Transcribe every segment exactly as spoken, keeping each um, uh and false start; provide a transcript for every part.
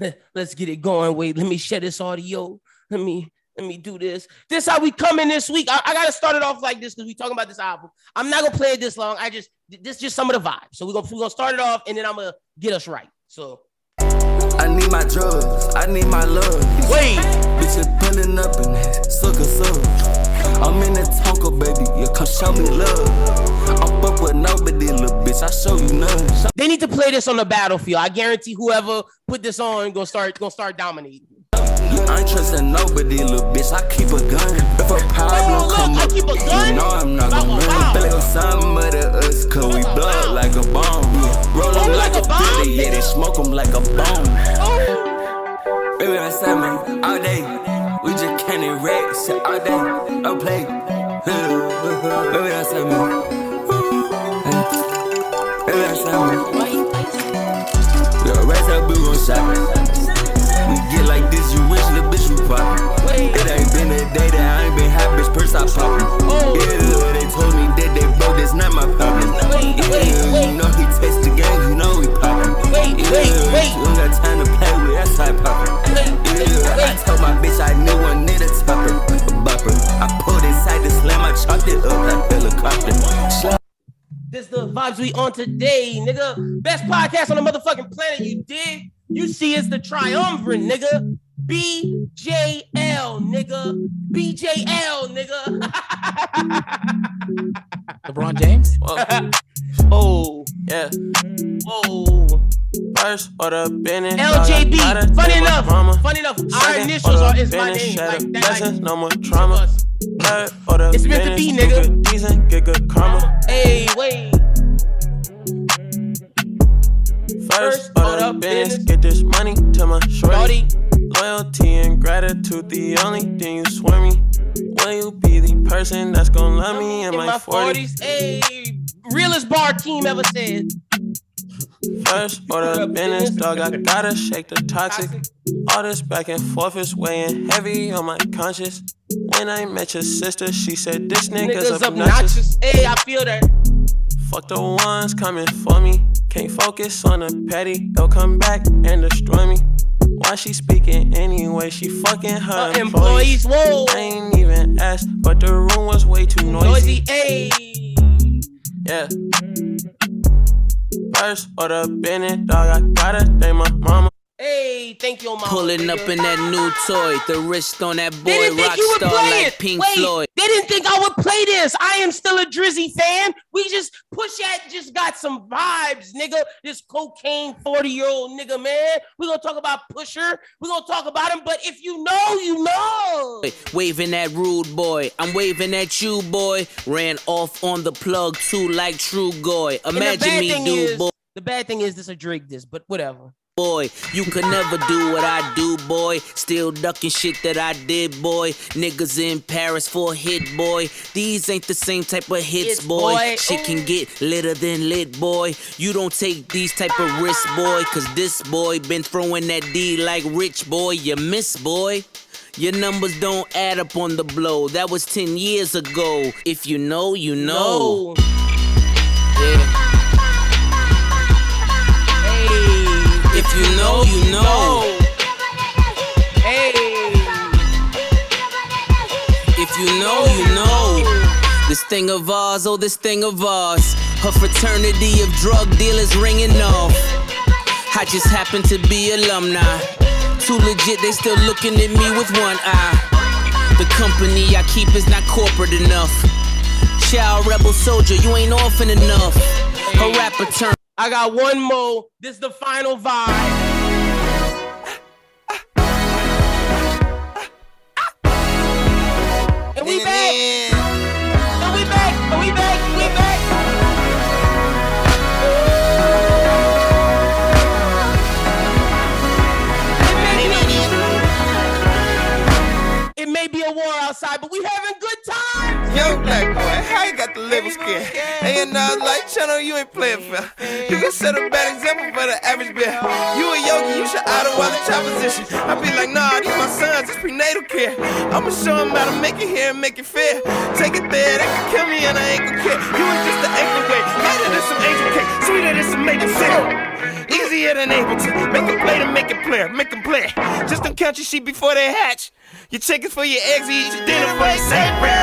Let, let's get it going. Wait, let me share this audio. Let me let me do this. This how we coming this week. I, I gotta start it off like this because we talking about this album. I'm not gonna play it this long. I just this just some of the vibes. So we're gonna we're gonna start it off and then I'm gonna get us right. So I need my drugs. I need my love. Wait, bitch is pulling up and sucker suck. I'm in the Tonka, baby. You come show me love. I'm fuck with nobody, little bitch. I show you none. They need to play this on the battlefield. I guarantee whoever put this on gonna start gonna start dominating. I ain't trusting nobody, little bitch. I keep a gun. If a problem come up, you know I'm not gonna run. Feel like some of us, cause we blood like a bomb. Roll them like a bullet, yeah, they smoke them like a bomb. Baby, that's me all day. We just can't erase it all day, all play. Baby, that's me. Baby, that's me. We gon' raise up, we gon' shop. We get like this, you wish, little bitch, you poppin'. It ain't been a day that I ain't been hot, bitch, purse I poppin'. Yeah, they told me that they broke, that's not my problem. Yeah, you know he takes the game, you know he poppin'. Yeah, you don't got time to play with, that's how I poppin'. I told my bitch I knew I needed a topper, a bopper. I pulled inside the slam, I chopped it up like helicopter. This the vibes we on today, nigga. Best podcast on the motherfucking planet, you dig? You see it's the triumvirate, nigga. B J L, nigga. B J L, nigga. LeBron James? Oh, yeah. Oh. First or the Bennett. L J B. Funny enough. Drama. Funny enough. Our initials are is my name. Like that. No more trauma. Third or the it's meant to be, nigga. Decent, get good karma. Hey, wait. First or the Bennett. Get this money to my shorty. Loyalty and gratitude, the only thing you swear me. Will you be the person that's gonna love me in, in my, my forties? Hey, realest bar team ever said. First order of business, dog, I gotta shake the toxic. All this back and forth is weighing heavy on my conscience. When I met your sister, she said this nigga's, nigga's obnoxious. obnoxious. Hey, I feel that. Fuck the ones coming for me. Can't focus on the petty. They'll come back and destroy me. Why she speaking anyway? She fucking her uh, employees. employees. Whoa! I ain't even asked, but the room was way too noisy. Noisy, ayy. Yeah. First or the Bennett, dog, I gotta thank my mama. Hey, thank you, mama. Pulling up in that new toy, the wrist on that boy, rockstar like Pink Wait, Floyd. They didn't think I would play this. I am still a Drizzy fan. We just Pusha T just got some vibes, nigga. This cocaine forty-year-old nigga, man. We're gonna talk about Pusher. We're gonna talk about him, but if you know, you know. Waving at rude boy. I'm waving at you, boy. Ran off on the plug too like True Goy. Imagine me, dude, is, boy. The bad thing is this a Drake diss, but whatever. Boy, you could never do what I do, boy. Still ducking shit that I did, boy. Niggas in Paris for a hit, boy. These ain't the same type of hits, boy. boy. Shit can get litter than lit, boy. You don't take these type of risks, boy. Cause this boy been throwing that D like Rich, boy. You miss, boy. Your numbers don't add up on the blow. That was ten years ago. If you know, you know. No. Yeah. If you know, you know. Hey. If you know, you know. This thing of ours, oh, this thing of ours. Her fraternity of drug dealers ringing off. I just happen to be alumni. Too legit, they still looking at me with one eye. The company I keep is not corporate enough. Child rebel soldier, you ain't orphan enough. Her rapper turn. I got one more. This is the final vibe. And we back. And we back. And we back. We back. It may be a war outside, but we having good time. Yo, black boy, how you got the liver skin? Hey, and uh, like channel, you ain't playing fair. You can set a bad example for the average bear. You a yogi, you should idle while the child position. I be like, nah, these my sons, it's prenatal care. I'ma show them how to make it here and make it fair. Take it there, they can kill me and I ain't gon' care. You ain't just the anchor weight, lighter than some angel cake, sweeter than some maple syrup. easier than able to. Make a play to make it player, make them play. Just don't count your sheep before they hatch. You're checking for your eggs, you eat your dinner for your sacred.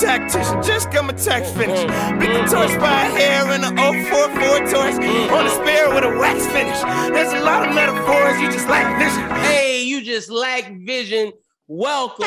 Tactician, just got my tax finish. Big the torch by a hair in the oh four four torch. On a spare with a wax finish. There's a lot of metaphors, you just lack vision. Hey, you just lack vision. Welcome.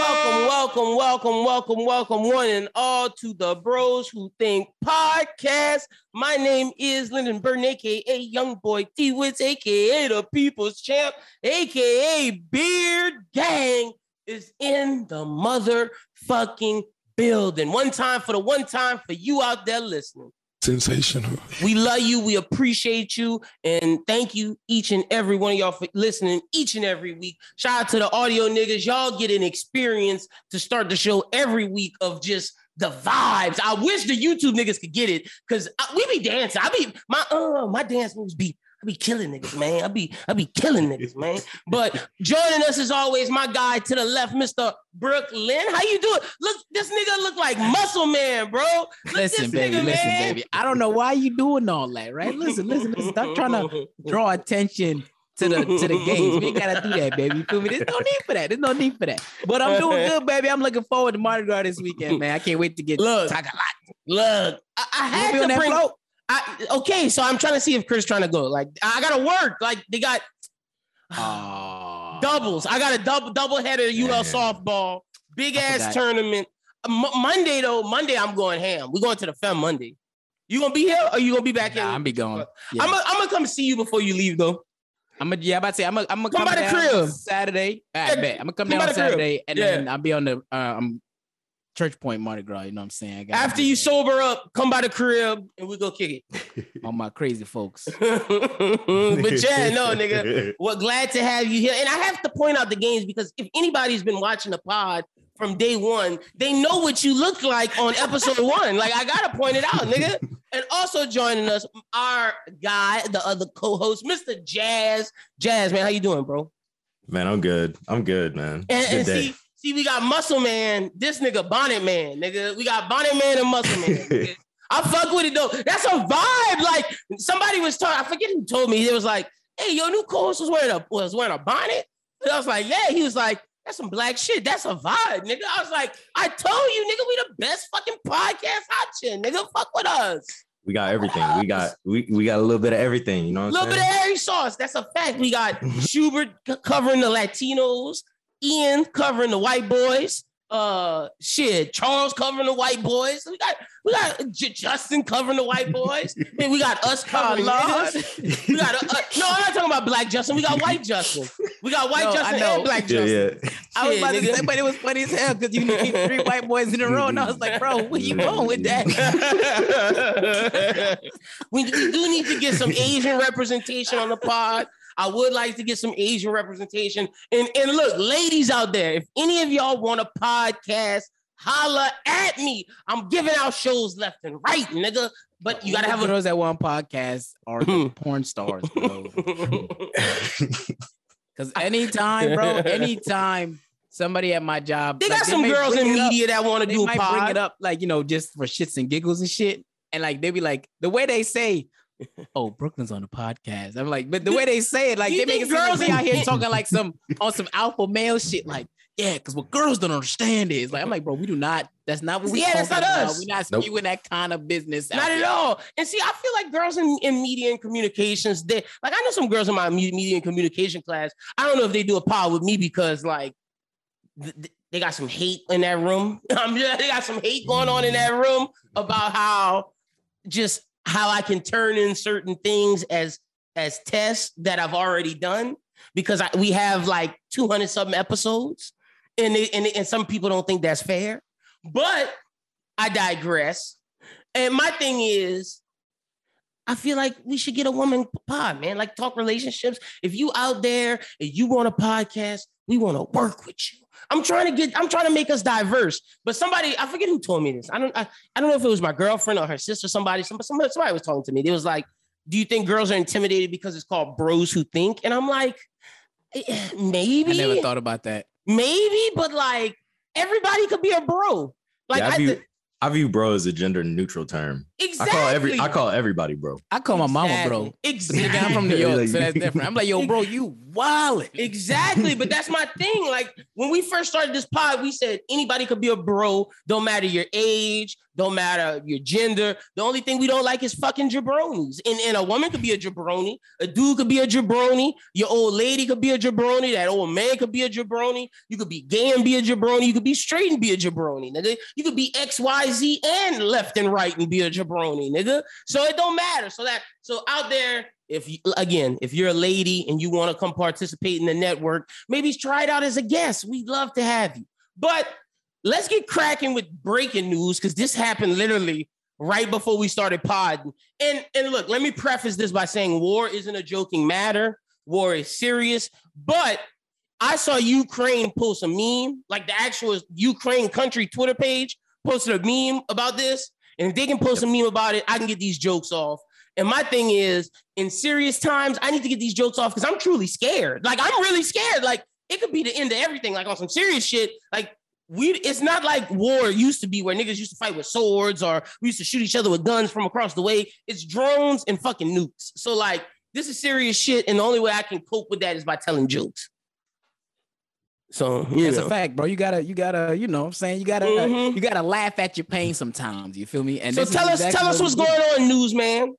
Welcome, welcome, welcome, welcome, welcome, one and all to the Bros Who Think podcast. My name is Lyndon Burton, a k a. Young Boy T-Witz, a k a the People's Champ, a k a. Beard Gang. Is in the motherfucking building. One time for the one time for you out there listening. Sensational. We love you. We appreciate you. And thank you each and every one of y'all for listening each and every week. Shout out to the audio niggas. Y'all get an experience to start the show every week of just the vibes. I wish the YouTube niggas could get it because we be dancing. I be, my, uh, my dance moves be I be killing niggas, man. I be I be killing niggas, man. But joining us as always, my guy to the left, Mister Brooke Lynn. How you doing? Look, this nigga look like Muscle Man, bro. Look, listen, baby, nigga, listen, man. baby. I don't know why you doing all that, right? Listen, listen, listen. Stop trying to draw attention to the to the games. We ain't gotta do that, baby. You feel me? There's no need for that. There's no need for that. But I'm doing good, baby. I'm looking forward to Mardi Gras this weekend, man. I can't wait to get look. Talk a lot. Look, I, I had to bring. Float? I, okay, so I'm trying to see if Chris trying to go. Like, I gotta work. Like, they got oh. doubles. I got a double double header U L yeah. softball, big I ass forgot. tournament. M- Monday though, Monday I'm going ham. We're going to the Fem Monday. You gonna be here or you gonna be back nah, here? I'm be going. Yeah. I'm gonna come see you before you leave though. I'm gonna yeah, I'm about to say I'm gonna I'm gonna come, come down crib. Saturday. All right, yeah, bet. I'm gonna come, come down on Saturday and yeah. then I'll be on the. Uh, I'm, Church Point Mardi Gras, you know what I'm saying? I got After you sober up, come by the crib and we go kick it. All my crazy folks. But yeah, no, nigga. Well, glad to have you here. And I have to point out the games because if anybody's been watching the pod from day one, they know what you look like on episode one. Like, I got to point it out, nigga. And also joining us, our guy, the other co-host, Mister Jazz. Jazz, man, how you doing, bro? Man, I'm good. I'm good, man. And, good and day. see... See, we got Muscle Man, this nigga Bonnet Man, nigga. We got Bonnet Man and Muscle Man. Nigga. I fuck with it, though. That's a vibe. Like, somebody was talking, I forget who told me, it was like, hey, your new co-host was wearing a, was wearing a bonnet? And I was like, yeah. He was like, that's some black shit. That's a vibe, nigga. I was like, I told you, nigga, we the best fucking podcast out here, nigga. Fuck with us. We got everything. We got we, we got a little bit of everything, you know what I'm saying? A little bit of every sauce. That's a fact. We got Schubert covering the Latinos. Ian covering the white boys. Uh, shit, Charles covering the white boys. We got we got J- Justin covering the white boys. Then we got us covering us. We got uh, no, I'm not talking about black Justin. We got white Justin. We got white no, Justin and black Justin. Yeah, yeah. I was about to say, but it was funny as hell because you need three white boys in a row, and I was like, bro, where you going with that? we, we do need to get some Asian representation on the pod. I would like to get some Asian representation. And, and look, ladies out there, if any of y'all want a podcast, holla at me. I'm giving out shows left and right, nigga. But you gotta have a girls that want podcasts are the porn stars, bro. Because anytime, bro, anytime somebody at my job, they got like, some they girls in media up, that want to do might pod. Bring it up, like you know, just for shits and giggles and shit. And like they be like, the way they say. Oh, Brooklyn's on the podcast. I'm like, but the way they say it, like they make it girls like out here talking like some on some alpha male shit. Like, yeah, because what girls don't understand is like, I'm like, bro, we do not. That's not what we. Yeah, that's not about. Us. We're not nope. spewing that kind of business. Not at all. And see, I feel like girls in, in media and communications. They like, I know some girls in my media and communication class. I don't know if they do a pod with me because like. Th- th- They got some hate in that room. They got some hate going on in that room about how just. How I can turn in certain things as as tests that I've already done because I, we have like two hundred something episodes and, they, and and some people don't think that's fair, but I digress. And my thing is, I feel like we should get a woman pod, man. Like, talk relationships. If you out there and you want a podcast, we want to work with you. I'm trying to get, I'm trying to make us diverse. But somebody, I forget who told me this. I don't, I, I don't know if it was my girlfriend or her sister, somebody, somebody, somebody was talking to me. They was like, do you think girls are intimidated because it's called Bros Who Think? And I'm like, maybe. I never thought about that. Maybe, but like, everybody could be a bro. Like, yeah, I, view, I, th- I view bro as a gender neutral term. Exactly. I call every I call everybody bro. I call my exactly. mama bro. Exactly. I'm from New York, so that's different. I'm like, yo, bro, you wildin'. Exactly. But that's my thing. Like, when we first started this pod, we said anybody could be a bro. Don't matter your age. Don't matter your gender. The only thing we don't like is fucking jabronis. And, and a woman could be a jabroni. A dude could be a jabroni. Your old lady could be a jabroni. That old man could be a jabroni. You could be gay and be a jabroni. You could be straight and be a jabroni. Nigga. You could be X, Y, Z and left and right and be a jabroni, nigga. So it don't matter. So that so out there, if you, again, if you're a lady and you want to come participate in the network, maybe try it out as a guest. We'd love to have you. But let's get cracking with breaking news, because this happened literally right before we started podding. And, and look, let me preface this by saying war isn't a joking matter. War is serious. But I saw Ukraine post a meme, like the actual Ukraine country Twitter page posted a meme about this. And if they can post a meme about it, I can get these jokes off. And my thing is, in serious times, I need to get these jokes off because I'm truly scared. Like, I'm really scared. Like, it could be the end of everything. Like, on some serious shit, like, We it's not like war used to be where niggas used to fight with swords or we used to shoot each other with guns from across the way. It's drones and fucking nukes. So like, this is serious shit. And the only way I can cope with that is by telling jokes. So yeah, it's a fact, bro. You gotta, you gotta, you know what I'm saying? You gotta, mm-hmm. uh, you gotta laugh at your pain sometimes. You feel me? And so tell us, exactly tell us what's going on, newsman.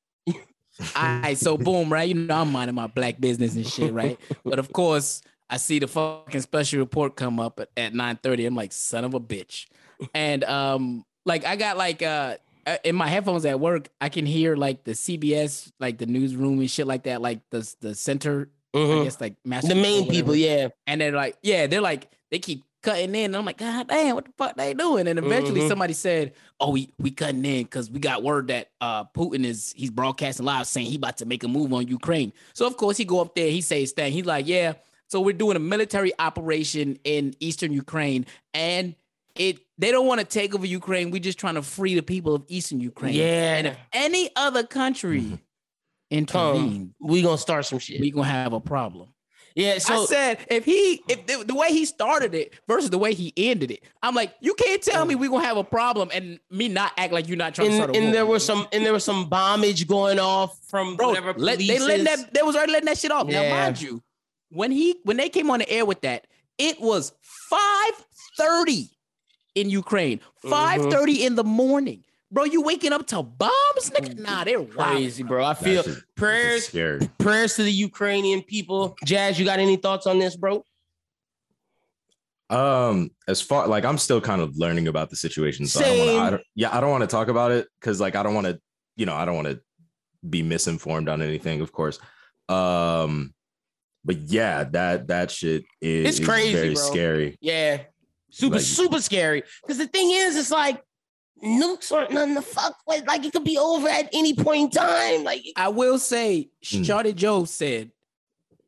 All right. So boom, right? You know, I'm minding my black business and shit, right? But of course, I see the fucking special report come up at, at nine thirty. I'm like, son of a bitch. And um, like I got like uh in my headphones at work, I can hear like the C B S, like the newsroom and shit like that, like the the center, mm-hmm. I guess like master the main people, yeah. And they're like, yeah, they're like they keep cutting in. And I'm like, God damn, what the fuck they doing? And eventually mm-hmm. somebody said, oh, we we cutting in because we got word that uh Putin is he's broadcasting live saying he about to make a move on Ukraine. So of course he go up there, he says thing, he's like, yeah. So we're doing a military operation in eastern Ukraine, and it they don't want to take over Ukraine. We're just trying to free the people of eastern Ukraine. Yeah. And if any other country intervenes, we're going to start some shit. We're going to have a problem. Yeah. So I said, if he, if the, the way he started it versus the way he ended it, I'm like, you can't tell me we're going to have a problem and me not act like you're not trying and, to start a and war. There was some, and there was some bombage going off from Bro, whatever let, police. They, letting that, they was already letting that shit off. Yeah. Now, mind you, When he when they came on the air with that, it was five thirty in Ukraine, five thirty mm-hmm. in the morning. Bro, you waking up to bombs, nigga? Nah, they're crazy, wild, bro. bro. I feel shit, prayers, prayers to the Ukrainian people. Jazz, you got any thoughts on this, bro? Um, as far like I'm still kind of learning about the situation. So Same. I don't wanna, I don't, yeah, I don't want to talk about it because like I don't want to, you know, I don't want to be misinformed on anything, of course. Um. But yeah, that that shit is it's crazy, very bro. Scary. Yeah, super, like, super scary. Because the thing is, it's like nukes aren't nothing to fuck with. Like, it could be over at any point in time. Like, I will say, mm. Shorty Joe said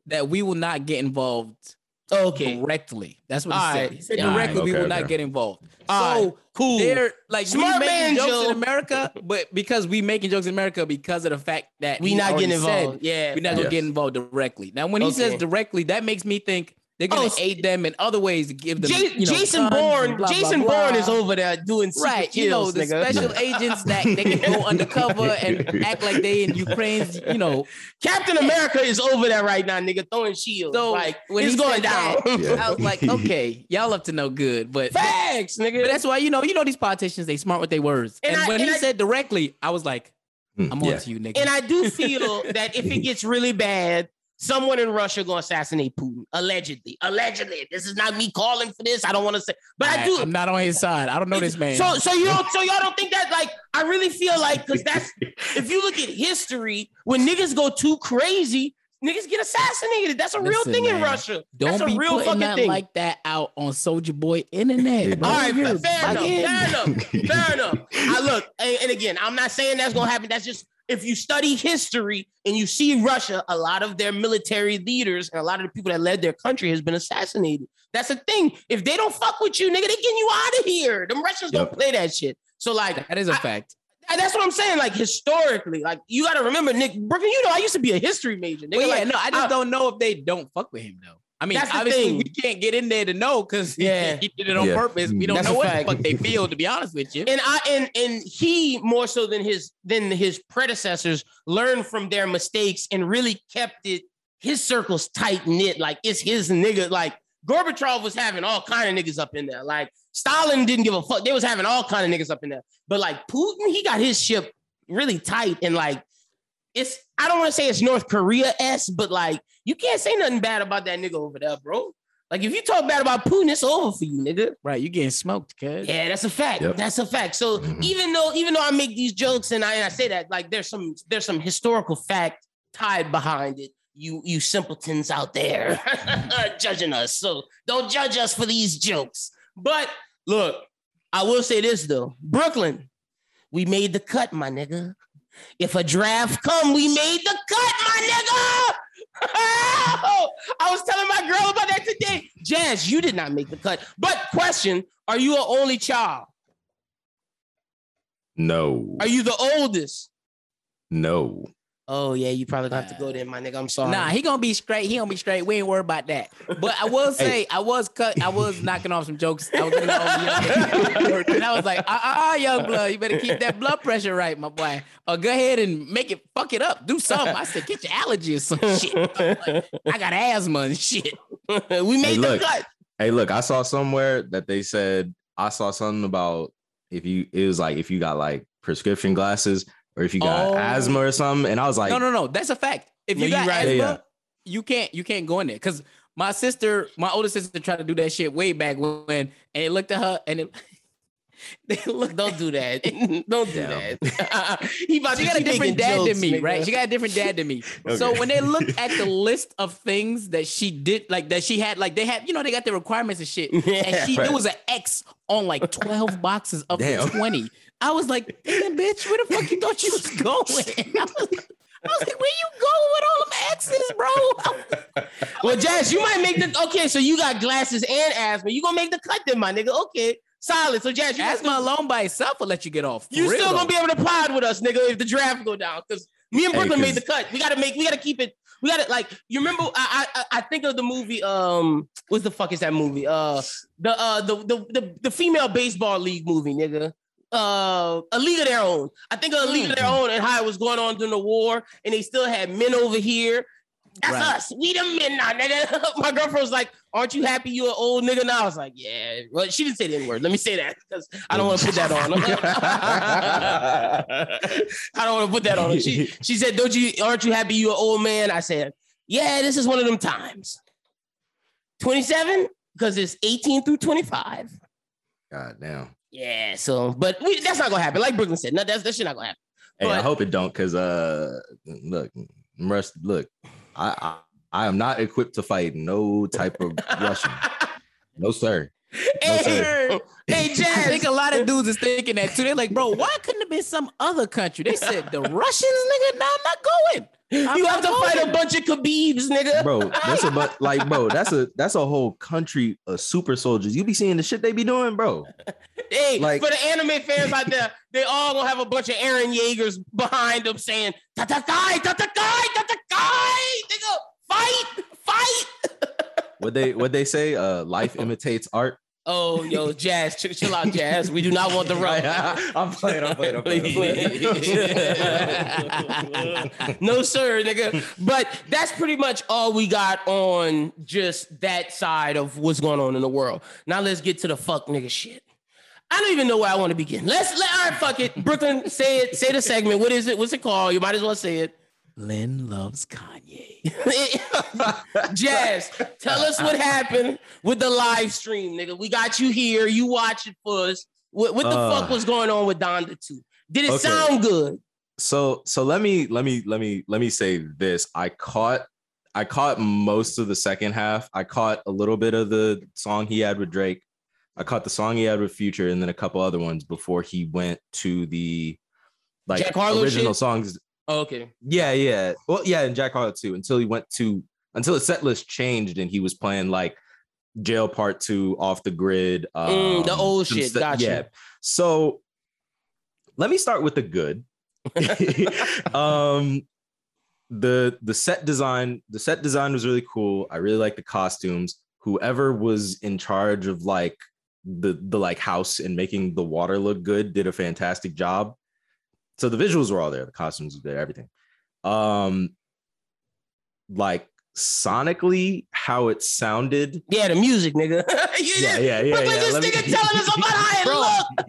that we will not get involved okay. directly. That's what he All said. Right. He said All directly, right. okay, we will okay. not get involved. All so, right. cool. They're like, Smart we making man, jokes Joe. in America, but because we making jokes in America because of the fact that we not getting involved. Said, yeah, we're not yes. gonna get involved directly. Now, when he okay. says directly, that makes me think they're gonna oh, aid them in other ways to give them. J- you know, Jason Bourne, blah, Jason blah, blah. Bourne is over there doing right. Kills, you know the nigga. special agents that they can go undercover and act like they in Ukraine's. You know, Captain America is over there right now, nigga, throwing shields. So like when he's going down, that, yeah. I was like, okay, y'all up to no good, but facts, nigga. But that's why you know, you know, these politicians they smart with their words. And, and I, when and he I, said directly, I was like, mm, I'm yeah. on to you, nigga. And I do feel that if it gets really bad. Someone in Russia gonna assassinate Putin, allegedly. Allegedly, this is not me calling for this. I don't want to say, but I, I do. I'm not on his side. I don't know this man. So, so you don't. So y'all don't think that? Like, I really feel like because that's if you look at history, when niggas go too crazy, niggas get assassinated. That's a Listen, real thing man, in Russia. Don't that's be a real putting fucking thing like that out on Soldier Boy internet. Bro. All right, fair enough, fair enough, fair enough. I look, and, and again, I'm not saying that's gonna happen. That's just if you study history and you see Russia, a lot of their military leaders and a lot of the people that led their country has been assassinated. That's the thing. If they don't fuck with you, nigga, they getting you out of here. Them Russians yep. don't play that shit. So like, that is a I, fact. And that's what I'm saying. Like historically, like you got to remember, Nick Brooke, you know, I used to be a history major. Nigga. Well, yeah, like, no, I just I, don't know if they don't fuck with him though. I mean, obviously thing. we can't get in there to know because yeah. he did it on yeah. purpose. We don't that's know what fact. the fuck they feel, to be honest with you. And I and and he more so than his than his predecessors learned from their mistakes and really kept it his circles tight knit. Like it's his nigga. Like Gorbachev was having all kind of niggas up in there. Like Stalin didn't give a fuck. They was having all kind of niggas up in there. But like Putin, he got his ship really tight and like. It's, I don't want to say it's North Korea-esque, but like, you can't say nothing bad about that nigga over there, bro. Like, if you talk bad about Putin, it's over for you, nigga. Right, you getting smoked, cuz. Yeah, that's a fact. Yep. That's a fact. So mm-hmm. even though even though I make these jokes and I, and I say that, like, there's some there's some historical fact tied behind it. You you simpletons out there judging us. So don't judge us for these jokes. But look, I will say this, though. Brooklyn, we made the cut, my nigga. If a draft come, we made the cut, my nigga. Oh, I was telling my girl about that today. Jazz, you did not make the cut. But question, are you an only child? No. Are you the oldest? No. Oh, yeah, you probably gonna have to go there, my nigga. I'm sorry. Nah, he gonna be straight. He gonna be straight. We ain't worried about that. But I will say, hey. I was cut. I was knocking off some jokes. I was giving it and I was like, ah, uh, uh, young blood, you better keep that blood pressure right, my boy. Or uh, go ahead and make it, fuck it up. Do something. I said, get your allergy or some shit. Like, I got asthma and shit. We made hey, the look. cut. Hey, look, I saw somewhere that they said, I saw something about if you, it was like, if you got like prescription glasses, or if you got oh. asthma or something. And I was like, no, no, no, that's a fact. If you yeah, got right. asthma, yeah, yeah. you can't you can't go in there. Cause my sister, my older sister tried to do that shit way back when, and it looked at her and it they looked, don't do that. Don't do yeah. that. He about she to got a different dad jokes, than me, nigga. right? She got a different dad than me. Okay. So when they looked at the list of things that she did, like that she had, like they had, you know, they got the requirements and shit. Yeah, and she right. there was an X on like twelve boxes of the twenty. I was like, damn, bitch, where the fuck you thought you was going? I was, I was like, where you going with all them X's, bro? I was, I was, well, Jazz, you might make the... Okay, so you got glasses and asthma. You gonna make the cut then, my nigga. Okay, solid. So, Jazz, you... Asthma alone by itself will let you get off. You still though. gonna be able to pod with us, nigga, if the draft go down. Because me and Brooklyn hey, made the cut. We gotta make... We gotta keep it... We gotta, like... You remember... I I, I think of the movie... Um, What the fuck is that movie? Uh, The, uh, the, the, the, the female baseball league movie, nigga. Uh, a League of Their Own. I think of A League mm. of Their Own and how it was going on during the war, and they still had men over here. That's right. us. We the men now, nigga. My girlfriend was like, aren't you happy you're an old nigga now? I was like, yeah. Well, she didn't say the N-word. Let me say that, because I don't want to put that on her. I don't want to put that on her. She, she said, don't you, aren't you happy you're an old man? I said, yeah, this is one of them times. twenty-seven, because it's eighteen through twenty-five. God damn. Yeah, so, but we, that's not gonna happen. Like Brooklyn said, no, that's that shit not gonna happen. Hey, but I hope it don't, cause uh, look, Russ, look, I, I I am not equipped to fight no type of Russian, no sir. No, hey, sir. hey, Jazz. I think a lot of dudes is thinking that too. They're like, bro, why couldn't it have been some other country? They said the Russians, nigga. Nah, I'm not going. I'm you have to fight it. a bunch of Khabibs, nigga. Bro, that's a but like, bro, that's a that's a whole country of super soldiers. You be seeing the shit they be doing, bro. Hey, like, for the anime fans out there, they all gonna have a bunch of Aaron Yeagers behind them saying, "Tatakai, tatakai, tatakai, nigga, fight, fight." What they what they say? Uh, life imitates art. Oh, yo, Jazz, chill out, Jazz. We do not want the right. I'm playing, I'm playing, I'm playing. I'm playing. No, sir, nigga. But that's pretty much all we got on just that side of what's going on in the world. Now let's get to the fuck nigga shit. I don't even know where I want to begin. Let's, let, all right, fuck it. Brooklyn, say it, say the segment. What is it? What's it called? You might as well say it. Lynn loves Kanye. Jazz, tell us what happened with the live stream, nigga. We got you here. You watch it for us. What, what the uh, fuck was going on with Donda two? Did it okay. sound good? So, so let me let me let me let me say this. I caught I caught most of the second half. I caught a little bit of the song he had with Drake. I caught the song he had with Future, and then a couple other ones before he went to the like original shit? songs. Oh, okay. Yeah, yeah. Well, yeah, and Ja Morant too, until he went to, until his set list changed and he was playing like Jail Part Two, Off the Grid. Um, mm, the old shit, st- gotcha. Yeah. So let me start with the good. um, the the set design, the set design was really cool. I really like the costumes. Whoever was in charge of like the the like house and making the water look good did a fantastic job. So the visuals were all there, the costumes were there, everything. Um, like sonically, how it sounded. Yeah, the music, nigga. yeah, yeah, yeah. Look yeah, like yeah. this me... nigga telling us about how it looked.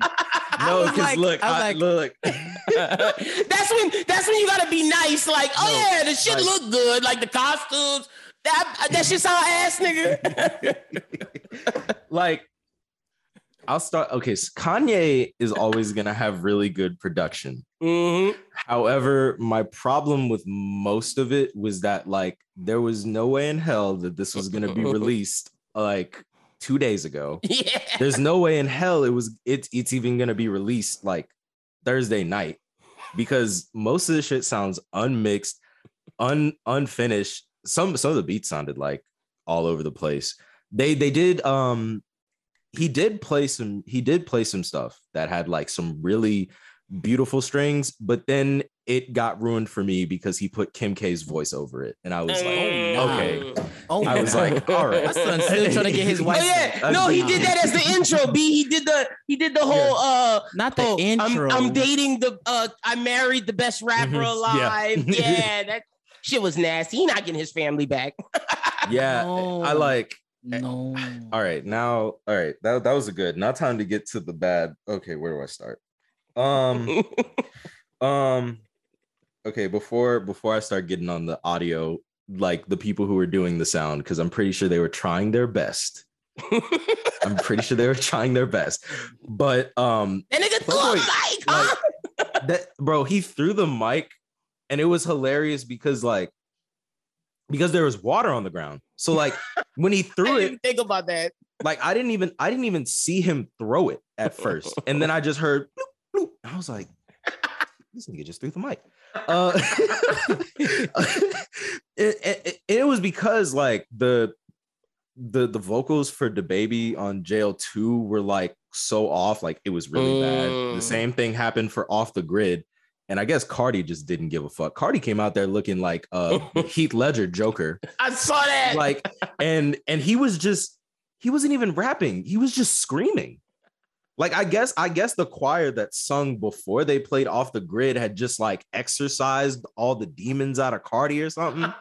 No, because like, look, I, like, I, look. that's when that's when you gotta be nice. Like, oh no, yeah, the shit like, look good. Like the costumes. That that shit sound ass, nigga. Like, I'll start. Okay, so Kanye is always gonna have really good production. Mm-hmm. However, my problem with most of it was that like there was no way in hell that this was gonna be released like two days ago. Yeah. There's no way in hell it was. It's it's even gonna be released like Thursday night, because most of the shit sounds unmixed, un unfinished. Some some of the beats sounded like all over the place. They they did um. He did play some. He did play some stuff that had like some really beautiful strings, but then it got ruined for me because he put Kim K's voice over it, and I was like, oh, okay. Oh, I was like, all right. My son's still trying to get his wife. Oh, yeah. No, he did that as the intro. B. He did the. He did the whole. Uh, Not the oh, intro. I'm, I'm dating the. Uh, I married the best rapper alive. Yeah. yeah, that shit was nasty. He not getting his family back. yeah, oh. I like. No. All right, now, all right, that, that was a good. Now time to get to the bad. Okay, where do I start? Um, um, okay, before before I start getting on the audio, like the people who were doing the sound, because I'm pretty sure they were trying their best. I'm pretty sure they were trying their best, but um, that nigga threw a mic, huh? Like, that bro, he threw the mic, and it was hilarious because like. Because there was water on the ground. So like when he threw I didn't it, think about that. Like I didn't even I didn't even see him throw it at first. And then I just heard bloop, bloop. I was like, this nigga just threw the mic. Uh, it, it, it was because like the the the vocals for DaBaby on Jail two were like so off, like it was really mm. bad. The same thing happened for Off the Grid. And I guess Cardi just didn't give a fuck. Cardi came out there looking like uh, Heath Ledger Joker. I saw that. Like, and and he was just, he wasn't even rapping. He was just screaming. Like, I guess, I guess the choir that sung before they played Off the Grid had just like exorcised all the demons out of Cardi or something.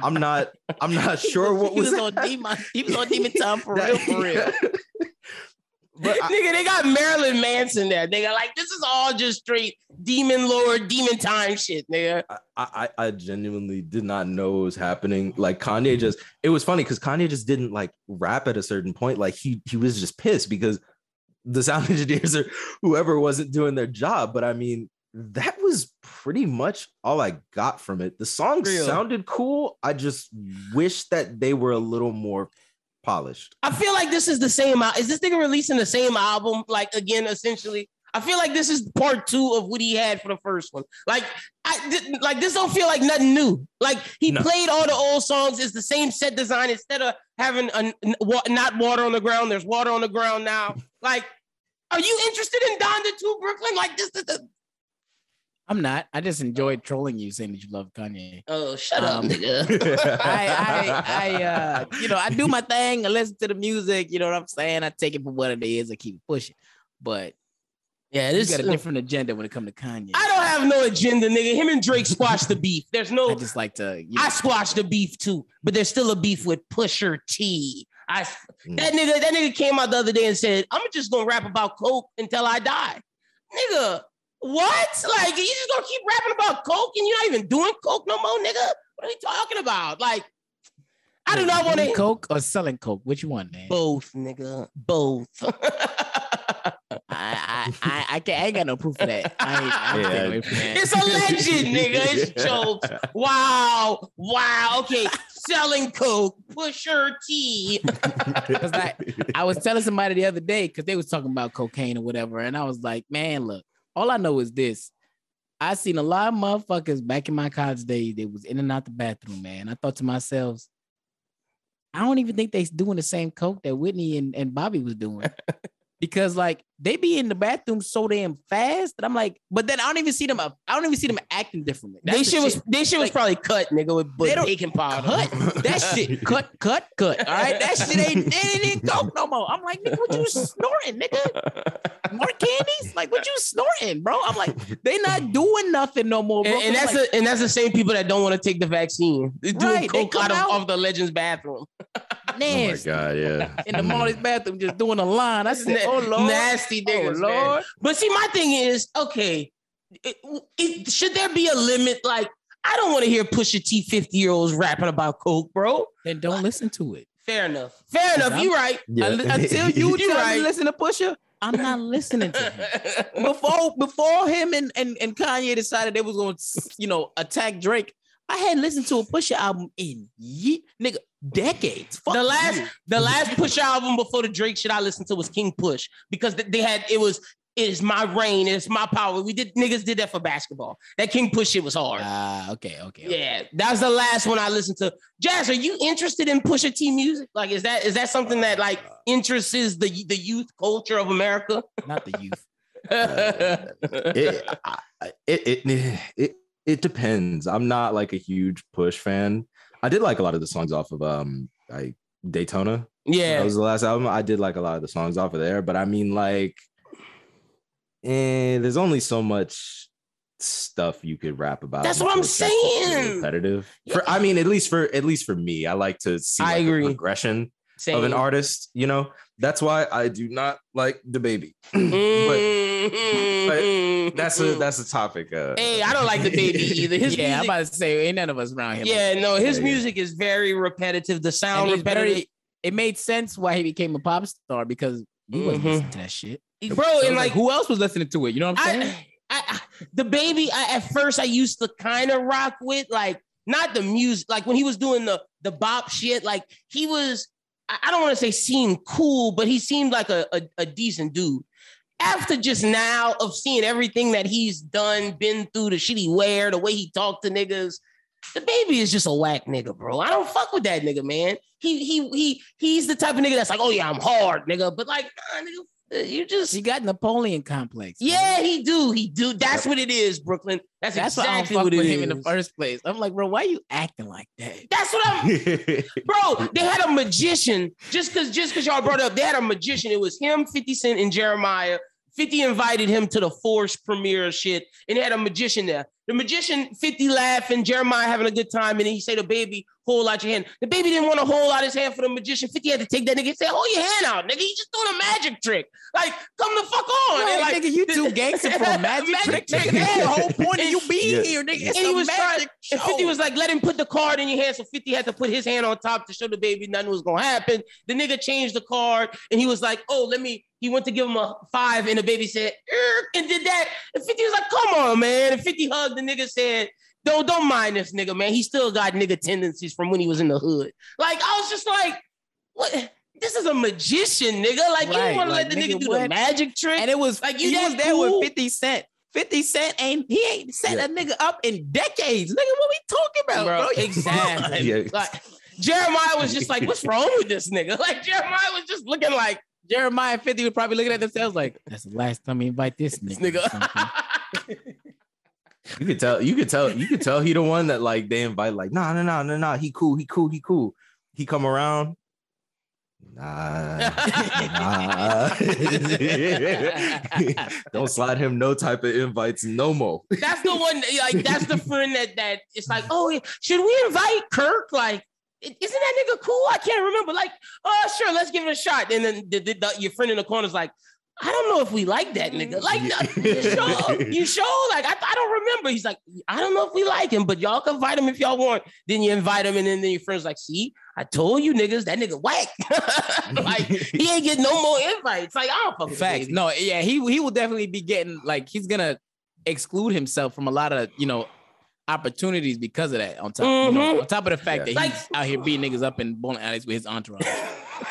I'm not, I'm not sure what was, was on demon. He was on demon time for that, real, for real. But I, nigga, they got Marilyn Manson there. Nigga, like this is all just straight demon lore, demon time shit, nigga. I, I, I genuinely did not know what was happening. Like Kanye just, it was funny because Kanye just didn't like rap at a certain point. Like he he was just pissed because the sound engineers or whoever wasn't doing their job. But I mean, that was pretty much all I got from it. The song Real. sounded cool. I just wish that they were a little more polished. I feel like this is the same. Is this nigga releasing the same album? Like again, essentially, I feel like this is part two of what he had for the first one. Like, I th- like this don't feel like nothing new. Like he no. played all the old songs. It's the same set design. Instead of having a, n- wa- not water on the ground, there's water on the ground now. Like, are you interested in Donda two Brooklyn? Like this is the. I'm not. I just enjoyed trolling you, saying that you love Kanye. Oh, shut um, up, nigga. I, I, I, uh, you know, I do my thing. I listen to the music. You know what I'm saying? I take it for what it is. I keep pushing. But yeah, this got a different agenda when it comes to Kanye. I don't have no agenda, nigga. Him and Drake squashed the beef. There's no. I just like to. You know, I squashed the beef too, but there's still a beef with Pusha T. I that nigga. That nigga came out the other day and said, "I'm just gonna rap about coke until I die," nigga. What? Like, you just gonna keep rapping about coke and you're not even doing coke no more, nigga? What are we talking about? Like, I do not want to coke or selling coke. Which one, man? Both, nigga. Both. I, I, I, I, can't, I ain't got no proof of that. I ain't, yeah. away from that. It's a legend, nigga. It's jokes. Wow, wow. Okay, selling coke, Pusha T. Because I, I was telling somebody the other day because they was talking about cocaine or whatever, and I was like, man, look. All I know is this. I seen a lot of motherfuckers back in my college days that was in and out the bathroom, man. I thought to myself, I don't even think they doing the same coke that Whitney and, and Bobby was doing. Because like they be in the bathroom so damn fast that I'm like, but then I don't even see them. I don't even see them acting differently. They shit, shit was they shit like, was probably cut, nigga, with bacon powder. Cut that shit, cut, cut, cut. All right, that shit ain't they didn't coke no more. I'm like, nigga, what you snorting, nigga? More candies? Like, what you snorting, bro? I'm like, they not doing nothing no more, bro. And, and that's like, the and that's the same people that don't want to take the vaccine. They do right, coke they out, out of, of the Legends bathroom. Nasty. Oh my God, yeah. In the Marty's bathroom, just doing a line. I said, oh Lord, nasty niggas, oh, Lord. Man. But see, my thing is, okay, it, it, should there be a limit? Like, I don't want to hear Pusha T fifty-year-olds rapping about coke, bro. Then don't like, listen to it. Fair enough. Fair enough. You right. Yeah. I, until you tell right. me listen to Pusha, I'm not listening to him. Before before him and, and, and Kanye decided they was going to, you know, attack Drake, I hadn't listened to a Pusha album in yeet, nigga. Decades. Fuck the last, you. the last Push album before the Drake shit I listened to was King Push, because they had it was it is my reign, it's my power. We did niggas did that for basketball. That King Push shit was hard. Ah, uh, okay, okay, okay. Yeah, that was the last one I listened to. Jazz, are you interested in Pusha T music? Like, is that is that something that like interests the the youth culture of America? Not the youth. uh, it, it, it it it depends. I'm not like a huge Push fan. I did like a lot of the songs off of um like Daytona. Yeah. That was the last album. I did like a lot of the songs off of there, but I mean like eh, there's only so much stuff you could rap about. That's what I'm saying. Repetitive. Yeah. For I mean, at least for at least for me, I like to see like, I agree. the progression Same. of an artist, you know. That's why I do not like DaBaby. but, but that's a that's a topic. Uh, hey, I don't like DaBaby either. His yeah, music, I'm about to say ain't none of us around here. Yeah, like no, his yeah, music yeah. is very repetitive. The sound repetitive. Very, it made sense why he became a pop star, because we mm-hmm. wasn't listening to that shit, bro. And like, like, who else was listening to it? You know what I'm saying? I, I, DaBaby, I, at first I used to kind of rock with, like, not the music, like when he was doing the the bop shit, like he was. I don't want to say seemed cool, but he seemed like a, a, a decent dude. After just now of seeing everything that he's done, been through, the shit he wear, the way he talked to niggas, DaBaby is just a whack nigga, bro. I don't fuck with that nigga, man. He he he he's the type of nigga that's like, oh yeah, I'm hard, nigga. But like, nah, nigga, you just he got Napoleon complex. Man. Yeah, he do, he do. That's what it is, Brooklyn. That's, that's exactly what, I don't fuck what it with him is. In the first place. I'm like, bro, why are you acting like that? That's what I'm. Bro, they had a magician. Just because just because y'all brought it up, they had a magician. It was him, fifty Cent, and Jeremiah. fifty invited him to the Force premiere shit, and they had a magician there. The magician, fifty laughing, Jeremiah having a good time, and he say, DaBaby, hold out your hand. DaBaby didn't want to hold out his hand for the magician. fifty had to take that nigga and say, hold your hand out, nigga. He just doing a magic trick. Like, come the fuck on. Right, and like, nigga, you too gangster for a magic, magic trick, nigga. That's the whole point of you being yeah. here, nigga. It's and he was magic trying, and fifty was like, let him put the card in your hand. So fifty had to put his hand on top to show DaBaby nothing was going to happen. The nigga changed the card, and he was like, oh, let me, he went to give him a five, and DaBaby said, er, and did that. And fifty was like, come on, man. And fifty hugged. The nigga said, don't, don't mind this nigga, man. He still got nigga tendencies from when he was in the hood. Like, I was just like, what? This is a magician, nigga. Like, right, you want like, to let the nigga, nigga do what? The magic trick? And it was like, you was there cool? with fifty Cent. fifty Cent ain't, he ain't set yeah. a nigga up in decades. Nigga, what we talking about, bro? bro? Exactly. Yeah. Like, Jeremiah was just like, what's wrong with this nigga? Like, Jeremiah was just looking like, Jeremiah and fifty were probably looking at themselves like, that's the last time we invite this nigga. This nigga. You could tell, you could tell, you could tell he the one that like they invite, like, nah, no, no, no, no, he cool, he cool, he cool. He come around. Nah. nah. Don't slide him no type of invites no more. That's the one, like, that's the friend that that it's like, oh, should we invite Kirk? Like, isn't that nigga cool? I can't remember. Like, oh, sure, let's give it a shot. And then the, the, the, your friend in the corner's like, I don't know if we like that nigga. Like, you sure? You sure? Like, I, I don't remember. He's like, I don't know if we like him, but y'all can invite him if y'all want. Then you invite him, and then, then your friend's like, see, I told you niggas, that nigga whack. Like, he ain't getting no more invites. Like, I don't fucking Facts. Baby. No, yeah, he, he will definitely be getting, like, he's going to exclude himself from a lot of, you know, opportunities because of that. On top, mm-hmm. you know, on top of the fact yeah. that like, he's out here beating niggas up in bowling alleys with his entourage.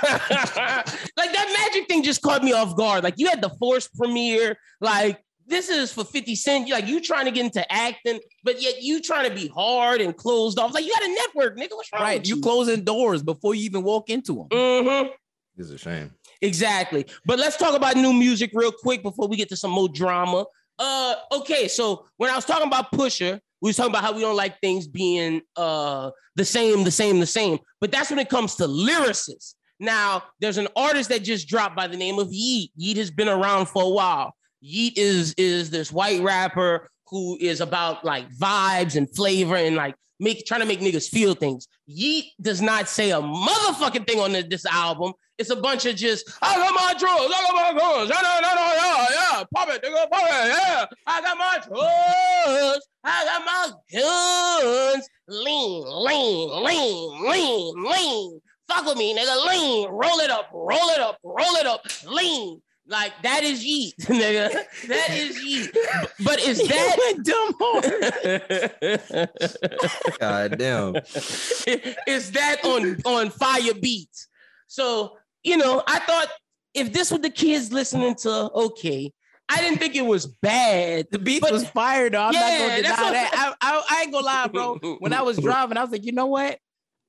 Like, that magic thing just caught me off guard. Like, you had the Force premiere, like this is for fifty cent. Like, you trying to get into acting, but yet you trying to be hard and closed off. Like, you got a network, nigga. What's wrong right. with you? You closing doors before you even walk into them. Mm-hmm. It's a shame. Exactly. But let's talk about new music real quick before we get to some more drama. Uh, okay, so when I was talking about Pusha, we was talking about how we don't like things being uh the same, the same, the same. But that's when it comes to lyricists. Now, there's an artist that just dropped by the name of Yeat. Yeat has been around for a while. Yeat is is this white rapper who is about like vibes and flavor and like make trying to make niggas feel things. Yeat does not say a motherfucking thing on this, this album. It's a bunch of just I got my drugs, I got my guns, yeah, yeah, yeah, yeah, pop it, nigga, pop it, yeah. I got my drugs, I got my guns, lean, lean, lean, lean, lean. Fuck with me, nigga. Lean. Roll it up. Roll it up. Roll it up. Lean. Like, that is Yeat, nigga. That is Yeat. But is that a dumb horn? God damn. Is that on, on fire beats? So, you know, I thought if this was the kids listening to, okay, I didn't think it was bad. The beat but, was fire, though. I'm yeah, not going to deny that. I, I, I ain't going to lie, bro. When I was driving, I was like, you know what?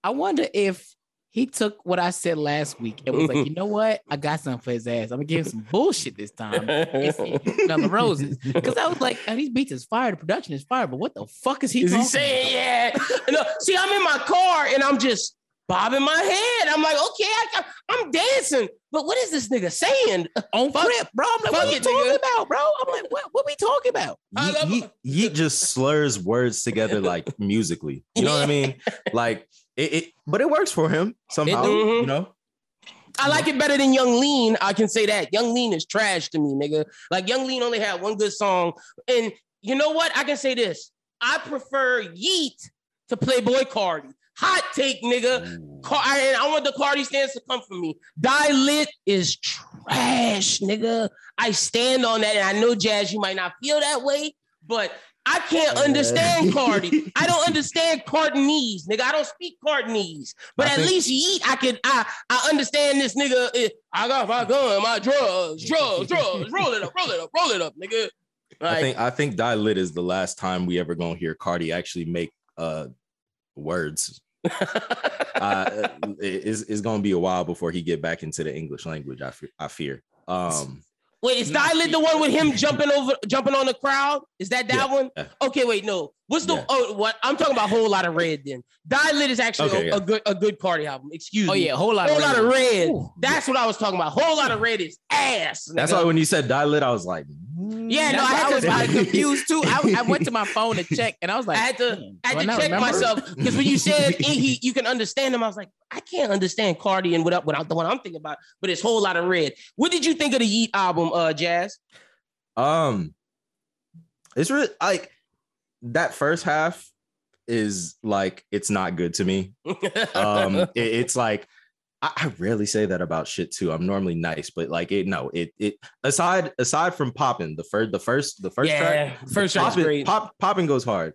I wonder if he took what I said last week and was like, you know what? I got something for his ass. I'm gonna give him some bullshit this time. Another roses. Because I was like, oh, these beats is fire. The production is fire. But what the fuck is he is talking he saying? About? Yeah. No, see, I'm in my car and I'm just bobbing my head. I'm like, okay, I, I'm dancing. But what is this nigga saying? On trip, bro. I'm like, what are you talking nigga. about, bro? I'm like, what, what we talking about? Yeat Yeat just slurs words together like musically. You know yeah. what I mean? Like, It, it, but it works for him somehow, it, mm-hmm. you know? I like it better than Young Lean. I can say that. Young Lean is trash to me, nigga. Like, Young Lean only had one good song. And you know what? I can say this. I prefer Yeat to Playboy Cardi. Hot take, nigga. Car- I, I want the Cardi stance to come for me. Die Lit is trash, nigga. I stand on that. And I know, Jazz, you might not feel that way, but I can't understand Cardi. I don't understand Cartonese, nigga. I don't speak Cartonese. But I at think, least Yeat, I can I I understand this nigga. I got my gun, my drugs, drugs, drugs. Roll it up, roll it up, roll it up, nigga. Like, I think I think Die Lit is the last time we ever gonna hear Cardi actually make uh words. uh, it, it's, it's gonna be a while before he get back into the English language. I fear. I fear. Um, Wait, is Die Lit the one with him jumping over, jumping on the crowd? Is that that yeah. one? Okay, wait, no. What's the? Yeah. Oh, what? I'm talking about Whole Lotta Red. Then Die Lit is actually okay, a, yeah. a good, a good Cardi album. Excuse oh, me. Oh yeah, Whole Lotta Whole Red. Lotta Red. Ooh. That's what I was talking about. Whole Lotta Red is ass. Nigga. That's why when you said Die Lit, I was like, mm. yeah, no, I, had I was I confused too. I, I went to my phone to check, and I was like, I had to, hmm, I had to check remember? myself because when you said it, he, you can understand him, I was like, I can't understand Cardi and without without the one I'm thinking about, but it's Whole Lotta Red. What did you think of the Yeat album, uh, Jazz? Um, it's really like that first half is like it's not good to me. um, it, it's like I, I rarely say that about shit too. I'm normally nice, but like it, no, it it aside aside from popping the first the first the first yeah, track, first popping pop popping goes hard.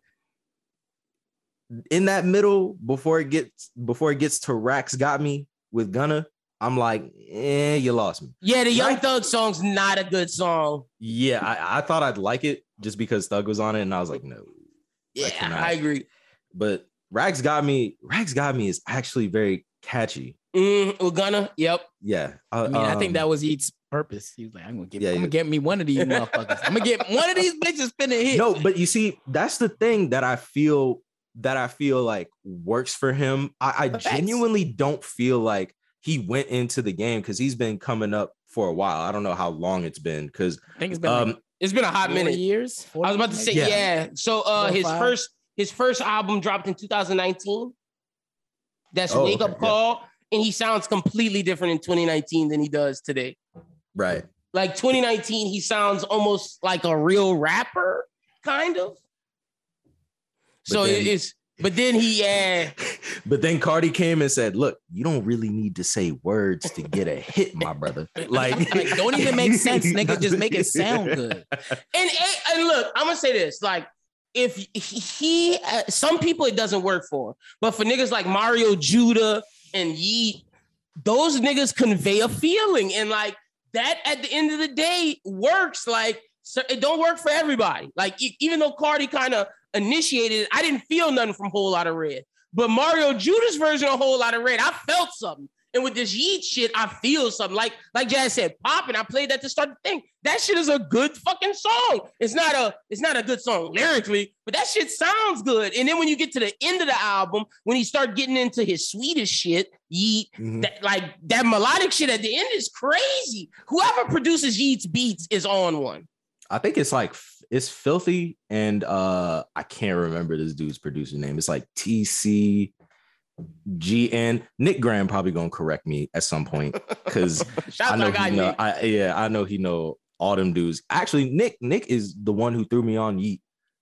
In that middle, before it gets before it gets to Rax Got Me with Gunna, I'm like, eh, you lost me. Yeah, the Young like, Thug song's not a good song. Yeah, I, I thought I'd like it just because Thug was on it, and I was like, no. Yeah, I, I agree. But Rax Got Me, Rax Got Me is actually very catchy. Mm, with Gunna, yep. Yeah. Uh, I mean, um, I think that was Yeat's purpose. He was like, I'm gonna get, yeah, I'm gonna get me one of these motherfuckers. I'm gonna get one of these bitches finna hit. No, but you see, that's the thing that I feel. that I feel like works for him. I, I genuinely don't feel like he went into the game because he's been coming up for a while. I don't know how long it's been because I think it's been um, like, it's been a hot minute. Years. I was about to say yeah. yeah. So uh, his five. first his first album dropped in two thousand nineteen. That's oh, Wake okay. Up Call, yeah. and he sounds completely different in twenty nineteen than he does today. Right. Like twenty nineteen, he sounds almost like a real rapper, kind of. But so then, it's, but then he, uh, but then Cardi came and said, "Look, you don't really need to say words to get a hit, my brother. Like, like don't even make sense, nigga. Just make it sound good." And and look, I'm gonna say this: like, if he, uh, some people it doesn't work for, but for niggas like Mario Judah and Yeat, those niggas convey a feeling, and like that at the end of the day works. Like, So it don't work for everybody. Like, even though Cardi kind of initiated it, I didn't feel nothing from Whole Lotta Red. But Mario Judah's version of Whole Lotta Red, I felt something. And with this Yeat shit, I feel something. Like, like Jazz said, popping. I played that to start the thing. That shit is a good fucking song. It's not a, it's not a good song lyrically, but that shit sounds good. And then when you get to the end of the album, when he start getting into his Swedish shit, Yeat, mm-hmm. that, like that melodic shit at the end is crazy. Whoever produces Yeat's beats is on one. I think it's like, it's Filthy, and uh, I can't remember this dude's producer name. It's like T C. G N. Nick Graham probably gonna correct me at some point, because I know, he know I, yeah, I know he know all them dudes. Actually, Nick Nick is the one who threw me on Yeat,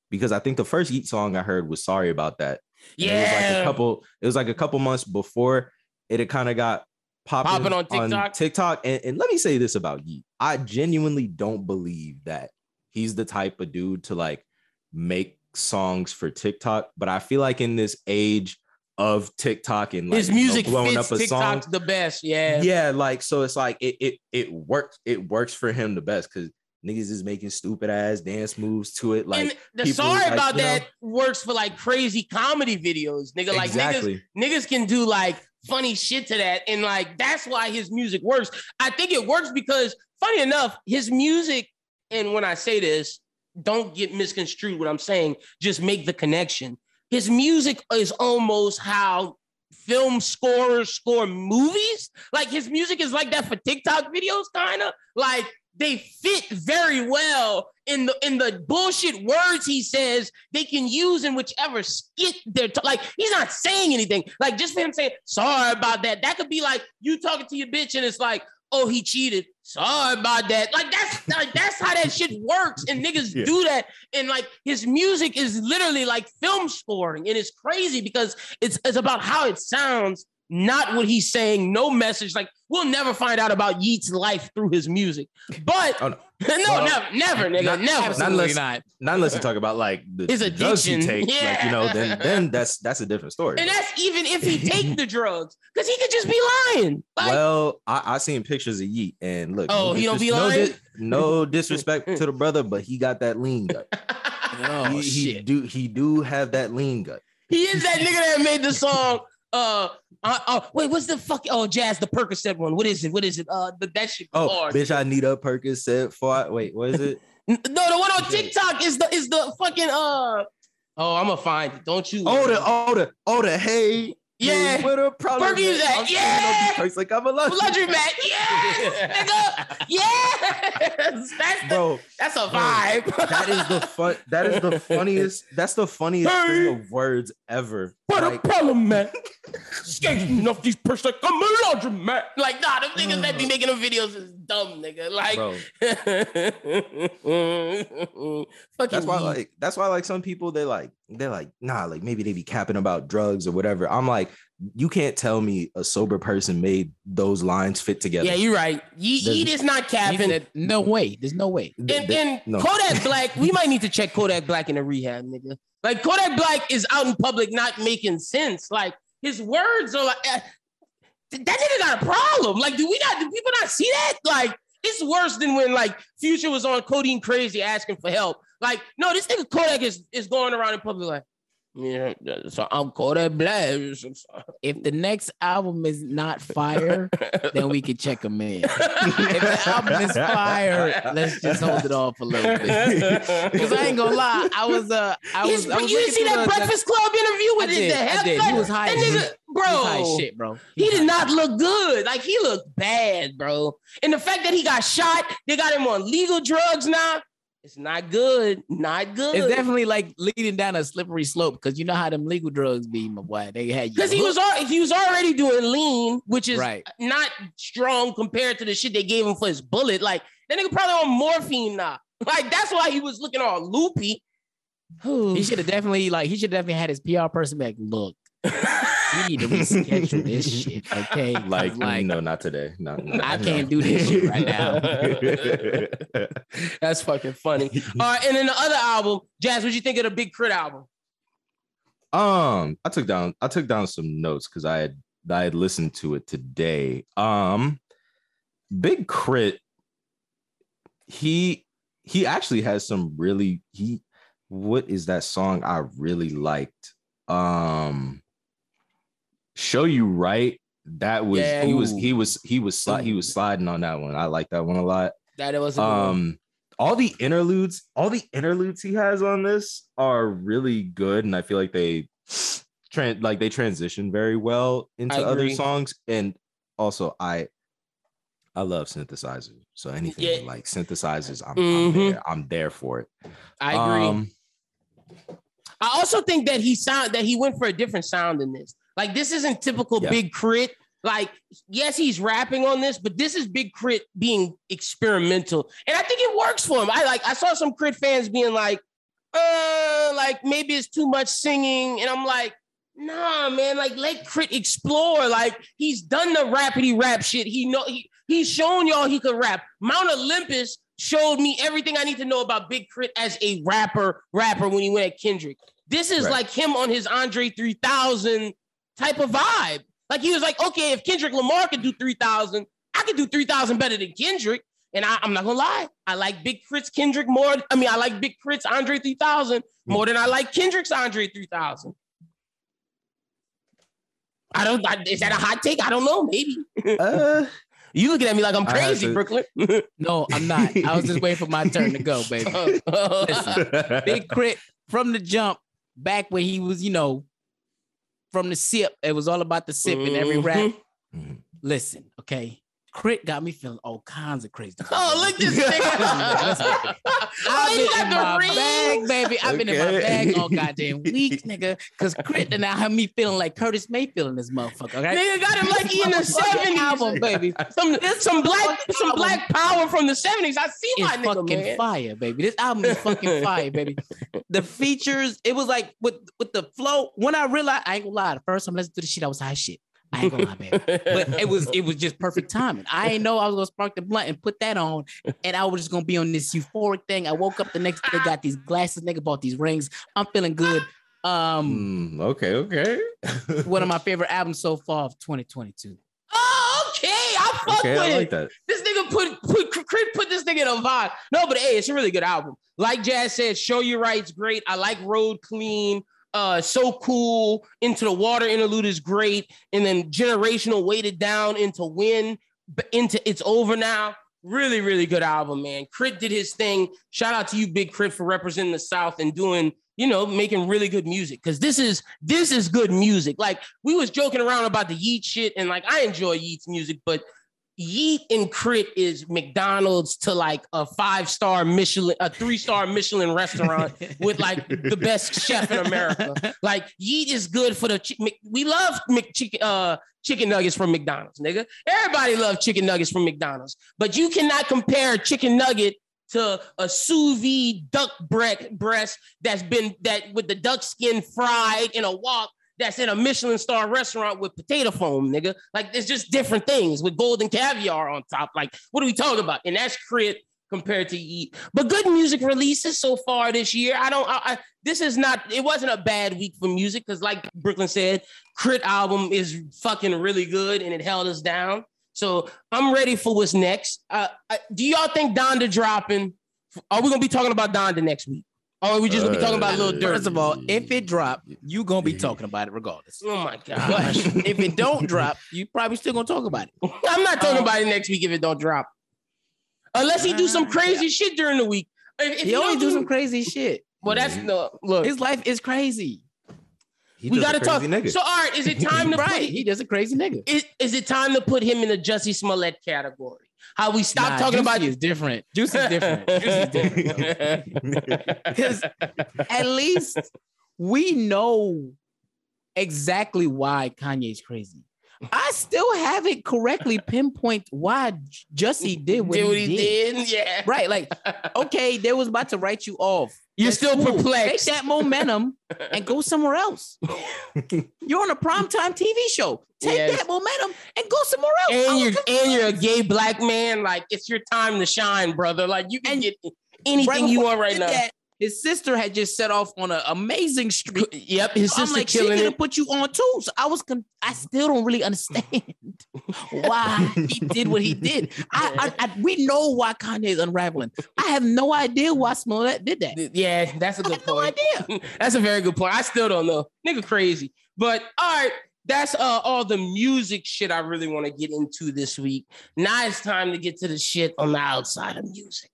because I think the first Yeat song I heard was Sorry About That. And yeah, it was like a couple. It was like a couple months before it had kind of got popping on TikTok. On TikTok. And, and let me say this about Yeat: I genuinely don't believe that he's the type of dude to like make songs for TikTok. But I feel like in this age of TikTok and like his music, you know, blowing fits up a TikTok song the best. Yeah. Yeah. Like, so it's like it it it works, it works for him the best, because niggas is making stupid ass dance moves to it. Like, and the Sorry like, About That know, works for like crazy comedy videos. Nigga, like exactly. niggas, niggas can do like funny shit to that. And like that's why his music works. I think it works because, funny enough, his music, and when I say this, don't get misconstrued what I'm saying, just make the connection. His music is almost how film scorers score movies. Like, his music is like that for TikTok videos, kind of. Like, they fit very well in the in the bullshit words he says they can use in whichever skit they're t- like. He's not saying anything. Like, just for him saying, sorry about that. That could be like you talking to your bitch and it's like, oh, he cheated. Sorry about that. Like, that's like, that's how that shit works. And niggas yeah. do that. And like his music is literally like film scoring. And it's crazy because it's, it's about how it sounds, not what he's saying. No message. Like, we'll never find out about Yeat's life through his music. But oh, no, no well, never, never, nigga. Not, never. Not unless, not. not unless you talk about like the his addiction. Take, yeah. Like, you know, then then that's that's a different story. And that's even if he take the drugs, because he could just be lying. Like, well, I, I seen pictures of Yeat, and look, oh, no, he don't dis- be lying. No, dis- no disrespect to the brother, but he got that lean gut. oh he, shit. He do he do have that lean gut. He is that nigga that made the song. Uh, uh, uh, wait, what's the fuck? Oh, Jazz, the Percocet one. What is it? What is it? Uh, the, that shit. Oh, hard. Bitch, I need a Percocet for. I, wait, what is it? No, the one on TikTok is the is the fucking uh. Oh, I'm gonna find it. Don't you? Oh, the oh the oh the hey. Yeah. Hey, what a problem. Perky, that. Yeah. Like, I'm a laundry mat. Yes, nigga. Yes. That's bro. The, that's a vibe. Bro, that is the fun. That is the funniest. That's the funniest hey, thing of words ever. What like, a problem, man. Skating off these perks like I'm a laundry mat. Like, nah, them niggas that be making them videos is dumb, nigga. Like, bro. That's why, like, that's why, like, some people they like. They're like, nah, like maybe they be capping about drugs or whatever. I'm like, you can't tell me a sober person made those lines fit together. Yeah, you're right. Yeat is not capping. No way. There's no way. And, they, and no. Kodak Black, we might need to check Kodak Black in a rehab, nigga. Like, Kodak Black is out in public not making sense. Like, his words are like, uh, that nigga got a problem. Like, do we not, do people not see that? Like, it's worse than when, like, Future was on Codeine Crazy asking for help. Like, no, this nigga Kodak is, is going around in public like, yeah, so I'm Kodak Black. If the next album is not fire, then we can check him in. If the album is fire, let's just hold it off a little bit. Because I ain't gonna lie, I was uh, I was. I was you didn't see that the, Breakfast the, Club interview with his head? He was high. That nigga, bro, high shit, bro. He, he did not shit. Look good. Like, he looked bad, bro. And the fact that he got shot, they got him on legal drugs now. It's not good. Not good. It's definitely like leading down a slippery slope, because you know how them legal drugs be, my boy. They had you. Because he was al- he was already doing lean, which is right. not strong compared to the shit they gave him for his bullet. Like, that nigga probably on morphine now. Like, that's why he was looking all loopy. He should have definitely like he should have definitely had his P R person back. Look, we need to reschedule this shit, okay? Like, like no, not today. No, no, I no. can't do this shit right now. That's fucking funny. All right, and then the other album, Jazz, what'd you think of the Big K R I T album? Um, I took down I took down some notes because I had I had listened to it today. Um, Big K R I T, he he actually has some really, he, what is that song I really liked? Um, Show You Right. That was, yeah, he, was he was he was sli- he was sliding on that one. I like that one a lot. That it was a good um one. all the interludes, all the interludes he has on this are really good, and I feel like they tra- like they transition very well into other songs. And also, I I love synthesizers, so anything yeah. with, like synthesizers, I'm, mm-hmm. I'm there. I'm there for it. I agree. Um, I also think that he sound that he went for a different sound in this. Like, this isn't typical yeah. Big K R I T. Like, yes, he's rapping on this, but this is Big K R I T being experimental. And I think it works for him. I like, I saw some K R I T fans being like, uh, like maybe it's too much singing. And I'm like, nah, man, like let K R I T explore. Like, he's done the rappity rap shit. He know he he's shown y'all he could rap. Mount Olympus showed me everything I need to know about Big K R I T as a rapper, rapper when he went at Kendrick. This is right. like him on his Andre three thousand type of vibe. Like, he was like, okay, if Kendrick Lamar could do three thousand, I could do three thousand better than Kendrick. And I, I'm not gonna lie, I like Big K R I T's Kendrick more. I mean, I like Big K R I T's Andre three thousand more than I like Kendrick's Andre three thousand. I don't, I, is that a hot take? I don't know, maybe. Uh, you looking at me like I'm crazy, to... Brooklyn. No, I'm not. I was just waiting for my turn to go, baby. Listen, Big K R I T from the jump, back when he was, you know, from the sip, it was all about the sip in mm-hmm. every rap. Mm-hmm. Listen, okay, K R I T got me feeling all kinds of crazy. Oh, look this nigga! I've been in my rings. bag, baby. I've okay. been in my bag all goddamn week, nigga. Cause K R I T and now have me feeling like Curtis Mayfield in this motherfucker. Okay? Nigga got him like he in the seventies album, baby. Some some black some black power from the seventies. I see my nigga, fucking man. Fire, baby. This album is fucking fire, baby. The features, it was like with with the flow. When I realized, I ain't gonna lie. The first time I listened to the shit, I was high shit. I ain't gonna lie, baby. But it was it was just perfect timing. I ain't know I was gonna spark the blunt and put that on, and I was just gonna be on this euphoric thing. I woke up the next day, got these glasses, nigga bought these rings. I'm feeling good. Um, mm, okay, okay. One of my favorite albums so far of twenty twenty-two. Oh, okay. I fuck okay, with I like that. This nigga put put put this nigga in a vibe. No, but hey, it's a really good album. Like Jazz said, Show You Right's great. I like Road Clean. Uh, so cool. Into the Water interlude is great, and then Generational weighted down into Win, but into It's Over Now. Really, really good album, man. K R I T did his thing. Shout out to you, Big K R I T, for representing the South and doing, you know, making really good music. Cause this is this is good music. Like, we was joking around about the Yeat shit, and like, I enjoy Yeat's music, but Yeat and K R I T is McDonald's to like a five-star Michelin, a three-star Michelin restaurant with like the best chef in America. Like, Yeat is good for the, chi- Mc- we love McChicken, uh, chicken nuggets from McDonald's, nigga. Everybody loves chicken nuggets from McDonald's, but you cannot compare a chicken nugget to a sous vide duck breast that's been, that with the duck skin fried in a wok, that's in a Michelin star restaurant with potato foam, nigga. Like, there's just different things with golden caviar on top. Like, what are we talking about? And that's K R I T compared to Yeat. But good music releases so far this year. I don't, I, I this is not, it wasn't a bad week for music, because like Brooklyn said, K R I T album is fucking really good and it held us down. So I'm ready for what's next. Uh, I, do y'all think Donda dropping? Are we going to be talking about Donda next week? Oh, we just uh, be talking about a little dirt. First of all, if it drop, you gonna be talking about it regardless. Oh my gosh! If it don't drop, you probably still gonna talk about it. I'm not talking um, about it next week if it don't drop, unless he do some crazy yeah. shit during the week. If, if he, he only do, do some crazy shit. Well, that's no look. His life is crazy. He we gotta talk. Nigga. So, all right, is it time to right? Put, he does a crazy nigga. Is, is it time to put him in the Jussie Smollett category? How we stop nah, talking Juicy about is different. Juice is different. Juice is different. Because at least we know exactly why Kanye's crazy. I still haven't correctly pinpointed why Jussie did what, did what he, he did. did. Yeah, right. Like, okay, they was about to write you off. You're That's still cool. perplexed. Take that momentum and go somewhere else. You're on a primetime T V show. Take yes. that momentum and go somewhere else. And you're and you're a gay black man. Like, it's your time to shine, brother. Like, you can and get anything right you want right now. That, His sister had just set off on an amazing streak. Yep, his so sister I'm like, killing it. I'm like, she gonna put you on too. So I was, con- I still don't really understand why he did what he did. I, I, I, we know why Kanye is unraveling. I have no idea why Smollett did that. Yeah, that's a good I have point. No idea. That's a very good point. I still don't know. Nigga crazy. But all right, that's uh, all the music shit I really want to get into this week. Now it's time to get to the shit on the outside of music.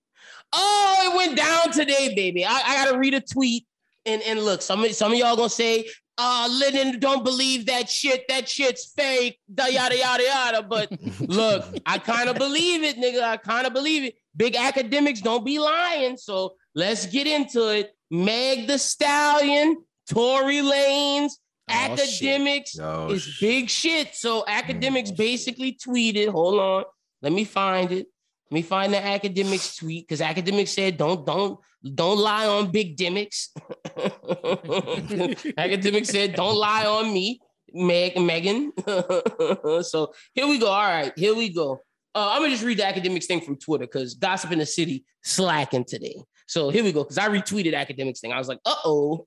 Oh, it went down today, baby. I, I gotta read a tweet and, and look, some, some of y'all gonna say, uh, Lyndon, don't believe that shit. That shit's fake, da, yada, yada, yada. But look, I kind of believe it, nigga. I kind of believe it. Big Academics don't be lying. So let's get into it. Meg Thee Stallion, Tory Lanez, oh, Academics oh, is big shit. So Academics oh, basically tweeted, hold on, let me find it. Let me find the Academics tweet because Academics said don't don't don't lie on Big Demics. Academics said don't lie on me, Meg Megan. So here we go. All right, here we go. Uh, I'm gonna just read the Academics thing from Twitter because Gossip in the City slacking today. So here we go because I retweeted Academics thing. I was like, uh oh.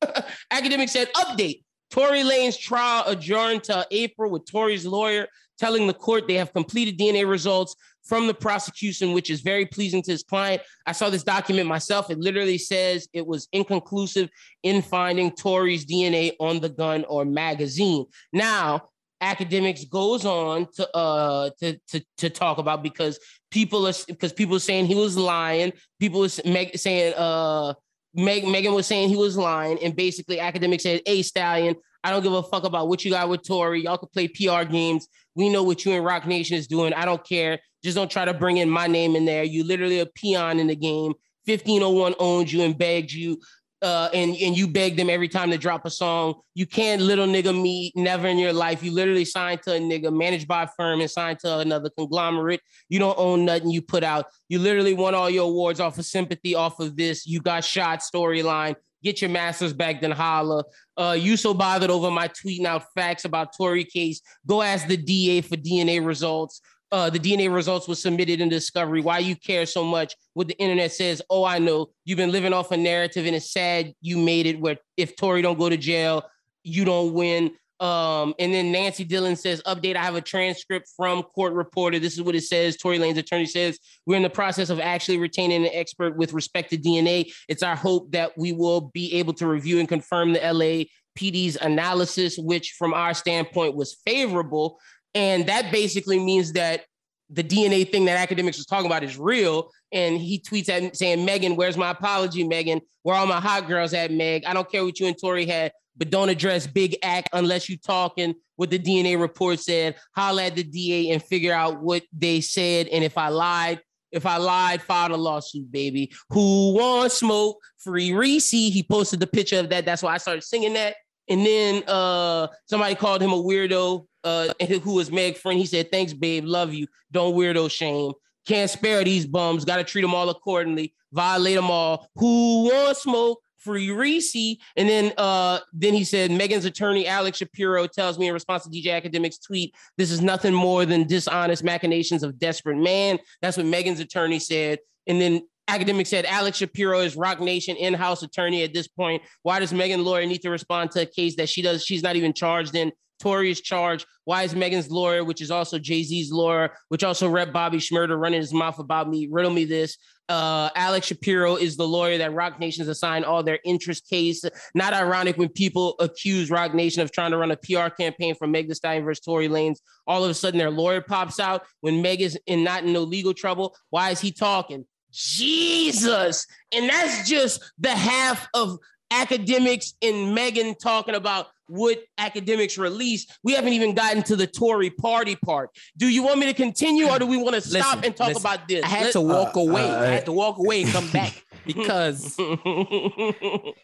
Academics said update. Tory Lanez's trial adjourned to April with Tory's lawyer telling the court they have completed D N A results from the prosecution, which is very pleasing to his client. I saw this document myself. It literally says it was inconclusive in finding Tory's D N A on the gun or magazine. Now, Academics goes on to uh to to, to talk about because people are because people are saying he was lying. People are saying uh Meg, Megan was saying he was lying, and basically Academics said, "Hey, Stallion, I don't give a fuck about what you got with Tory. Y'all can play P R games. We know what you and Roc Nation is doing. I don't care. Just don't try to bring in my name in there. You literally a peon in the game. fifteen oh one owned you and begged you, uh, and, and you begged them every time to drop a song. You can't little nigga me, never in your life. You literally signed to a nigga, managed by a firm and signed to another conglomerate. You don't own nothing you put out. You literally won all your awards off of sympathy, off of this. You got shot storyline. Get your masters back, then holla. Uh, you so bothered over my tweeting out facts about Tory case. Go ask the D A for D N A results. Uh, the D N A results were submitted in discovery. Why you care so much what the internet says? Oh, I know. You've been living off a narrative and it's sad you made it where if Tory don't go to jail, you don't win. Um, and then Nancy Dillon says, update, I have a transcript from court reporter. This is what it says. Tory Lanez's attorney says, we're in the process of actually retaining an expert with respect to D N A. It's our hope that we will be able to review and confirm the L A P D's analysis, which from our standpoint was favorable. And that basically means that the D N A thing that Academics was talking about is real. And he tweets at saying, Megan, where's my apology, Megan? Where all my hot girls at, Meg? I don't care what you and Tory had, but don't address Big Act unless you talking what the D N A report said. Holla at the D A and figure out what they said. And if I lied, if I lied, filed a lawsuit, baby. Who wants smoke? Free Reese. He posted the picture of that. That's why I started singing that. And then uh, somebody called him a weirdo, uh, who was Meg's friend. He said, thanks, babe. Love you. Don't weirdo shame. Can't spare these bums. Got to treat them all accordingly. Violate them all. Who wants smoke? Free Reese. And then uh, then he said, Megan's attorney, Alex Shapiro, tells me in response to D J Academics' tweet, this is nothing more than dishonest machinations of desperate man. That's what Megan's attorney said. And then Academics said, Alex Shapiro is Roc Nation in-house attorney at this point. Why does Megan's lawyer need to respond to a case that she does? She's not even charged in. Tory is charged. Why is Megan's lawyer, which is also Jay-Z's lawyer, which also rep Bobby Schmurder, running his mouth about me? Riddle me this. Uh, Alex Shapiro is the lawyer that Roc Nation's assigned all their interest case. Not ironic when people accuse Roc Nation of trying to run a P R campaign for Meg Thee Stallion versus Tory Lanez. All of a sudden, their lawyer pops out when Meg is in not in no legal trouble. Why is he talking? Jesus. And that's just the half of Academics and Megan talking about what Academics release. We haven't even gotten to the Tory Party part. Do you want me to continue or do we want to stop listen, and talk listen. about this? I had Let, to walk uh, away. Uh, I had to walk away and come back because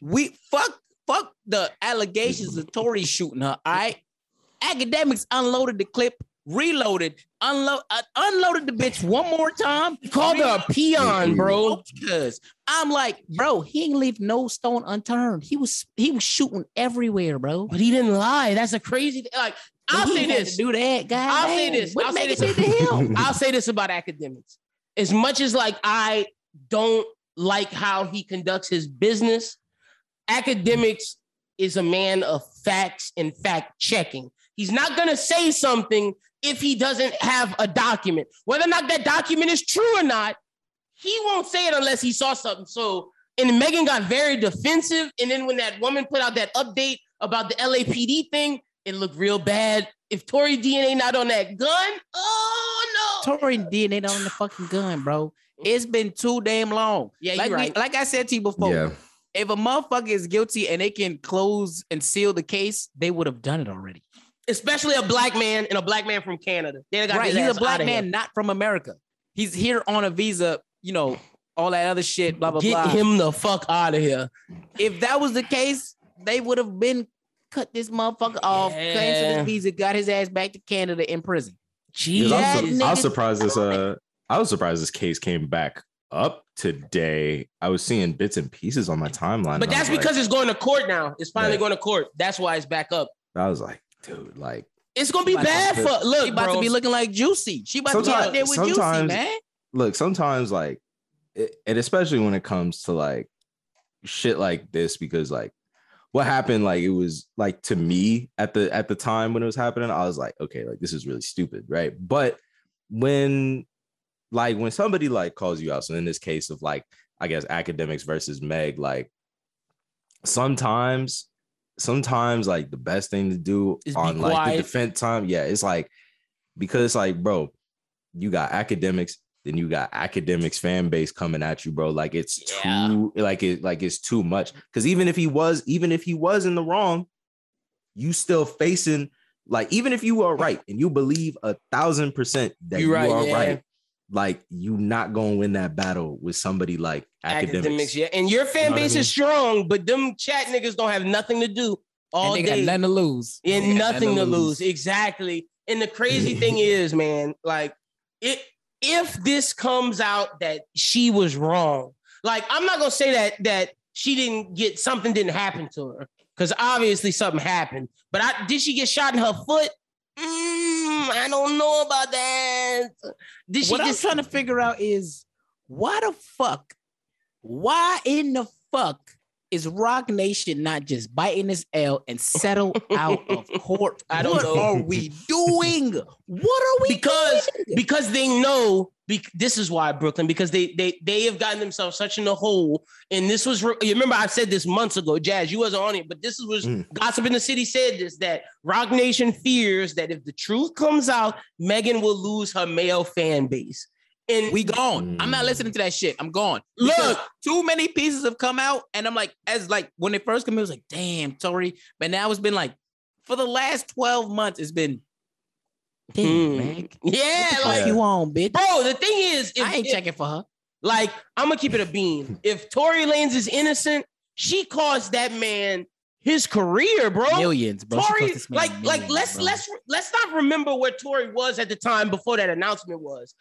we fuck, fuck the allegations of Tory shooting her, all right? Academics unloaded the clip, reloaded, unload, uh, unloaded the bitch one more time, called her a peon, bro. Because I'm like, bro, he ain't leave no stone unturned. He was he was shooting everywhere, bro. But he didn't lie. That's a crazy thing. Like, I'll he say this, do that, guy. I'll man. say this. What I'll say this. I'll say this about Academics. As much as like I don't like how he conducts his business. Academics is a man of facts and fact checking. He's not going to say something if he doesn't have a document. Whether or not that document is true or not, he won't say it unless he saw something. So, and Megan got very defensive. And then when that woman put out that update about the L A P D thing, it looked real bad. If Tory D N A not on that gun, oh no. Tory D N A not on the fucking gun, bro. It's been too damn long. Yeah, like, you're right. We, like I said to you before, yeah. If a motherfucker is guilty and they can close and seal the case, they would have done it already. Especially a black man and a black man from Canada. They got right, he's a black man not from America. He's here on a visa, you know, all that other shit, blah, blah, Get blah. Get him the fuck out of here. If that was the case, they would have been cut this motherfucker off, yeah. Canceled his visa, got his ass back to Canada in prison. Jesus. I was, I was surprised this. Uh, I was surprised this case came back up today. I was seeing bits and pieces on my timeline. But that's because like, it's going to court now. It's finally yeah. going to court. That's why it's back up. I was like, dude, like it's gonna be bad for look. She about bro. to be looking like Juicy. She about sometimes, to be out there with Juicy, man. Look, sometimes like, it, and especially when it comes to like shit like this, because like what happened, like it was like to me at the at the time when it was happening, I was like, okay, like this is really stupid, right? But when like when somebody like calls you out, so in this case of like I guess Academics versus Meg, like sometimes. Sometimes like the best thing to do is on like quiet. The defense time. Yeah, it's like because it's like, bro, you got Academics, then you got Academics fan base coming at you, bro. Like it's yeah. too like it like it's too much. Because even if he was, even if he was in the wrong, you still facing like even if you are right and you believe a thousand percent that You're you right, are yeah. right. Like you not gonna win that battle with somebody like academics. academics yeah, and your fan you know base I mean? Is strong, but them chat niggas don't have nothing to do all and they day. Got nothing to lose, and, and nothing to lose. lose exactly. And the crazy thing is, man, like it. If this comes out that she was wrong, like I'm not gonna say that that she didn't get something didn't happen to her because obviously something happened. But I did she get shot in her foot? Mm, I don't know about that. Did she what just... I'm trying to figure out is why the fuck, why in the fuck is Roc Nation not just biting his L and settle out of court? I don't what know. What are we doing? What are we because doing? because they know be, this is why Brooklyn because they they they have gotten themselves such in a hole. And this was you remember I said this months ago, Jazz. You wasn't on it, but this was mm. Gossip in the City said this that Roc Nation fears that if the truth comes out, Megan will lose her male fan base. And we gone. I'm not listening to that shit. I'm gone. Because look, too many pieces have come out. And I'm like, as like when it first came out, it was like, damn, Tory. But now it's been like, for the last twelve months, it's been, damn, man. Yeah. What the like, fuck you on, bitch? Bro, the thing is, if, I ain't if, checking for her. Like, I'm going to keep it a bean. If Tory Lanez is innocent, she caused that man his career, bro. Millions, bro. Tory, like, millions, like let's bro. let's let's not remember where Tory was at the time before that announcement was.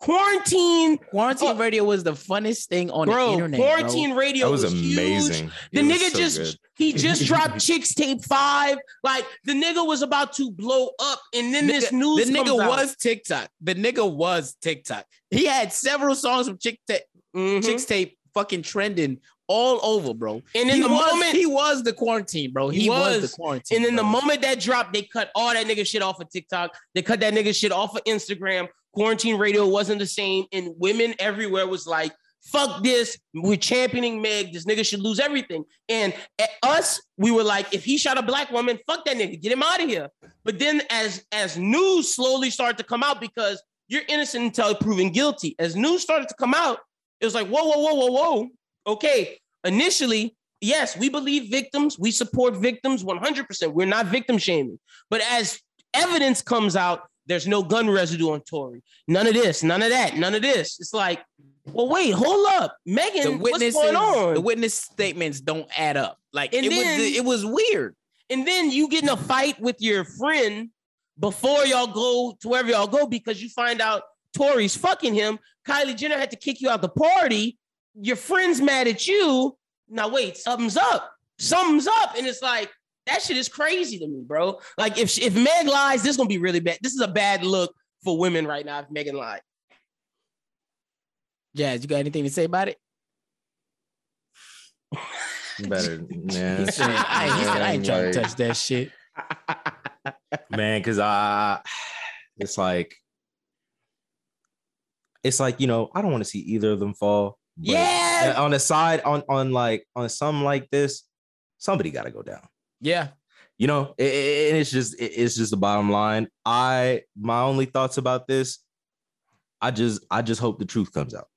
Quarantine, quarantine uh, radio was the funnest thing on bro, the internet. Quarantine bro. radio that was, was amazing. Huge. The was nigga so just good. he just dropped Chicks Tape Five. Like the nigga was about to blow up, and then nigga, this news. The nigga comes was out. TikTok. The nigga was TikTok. He had several songs from Chick ta- mm-hmm. Chicks Tape fucking trending. All over, bro. And in he the was, moment he was the quarantine, bro. He, he was, was the quarantine. And in bro. the moment that dropped, they cut all that nigga shit off of TikTok. They cut that nigga shit off of Instagram. Quarantine radio wasn't the same. And women everywhere was like, fuck this. We're championing Meg. This nigga should lose everything. And at us, we were like, if he shot a black woman, fuck that nigga. Get him out of here. But then as as news slowly started to come out, because you're innocent until proven guilty. As news started to come out, it was like, whoa, whoa, whoa, whoa, whoa. Okay, initially, yes, we believe victims. We support victims one hundred percent. We're not victim shaming. But as evidence comes out, there's no gun residue on Tory. None of this, none of that, none of this. It's like, well, wait, hold up. Megan, what's going on? The witness statements don't add up. Like, it was, it was weird. And then you get in a fight with your friend before y'all go to wherever y'all go because you find out Tory's fucking him. Kylie Jenner had to kick you out the party. Your friend's mad at you. Now, wait, something's up. Something's up. And it's like, that shit is crazy to me, bro. Like, if if Meg lies, this is going to be really bad. This is a bad look for women right now if Megan lied. Jazz, you got anything to say about it? Better, man. Said, I, man, said, I ain't trying like, to touch that shit, man. Because I, it's like, it's like you know, I don't want to see either of them fall. Yeah. On the side, on on like on something like this, somebody got to go down. Yeah. You know, it, it, it's just it, it's just the bottom line. I my only thoughts about this, I just I just hope the truth comes out.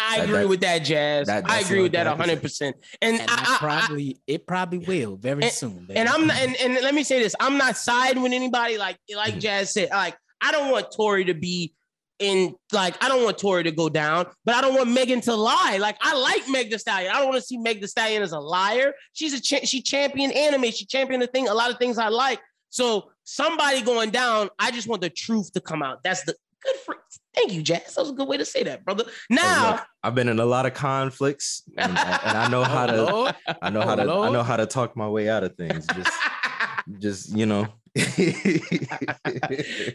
I agree with that, Jazz. I agree with that one hundred percent. And I probably it probably will very soon. And I'm not, and, and let me say this, I'm not siding with anybody like like Jazz said. Like I don't want Tory to be in like I don't want Tory to go down, but I don't want Megan to lie. Like I like Meg Thee Stallion. I don't want to see Meg Thee Stallion as a liar. She's a cha- she championed anime. She championed the thing. A lot of things I like. So somebody going down. I just want the truth to come out. That's the good for. Thank you, Jazz. That was a good way to say that, brother. Now oh, look, I've been in a lot of conflicts, and, I, and I know how to. Lord. I know how to. Lord. I know how to talk my way out of things. Just, just you know.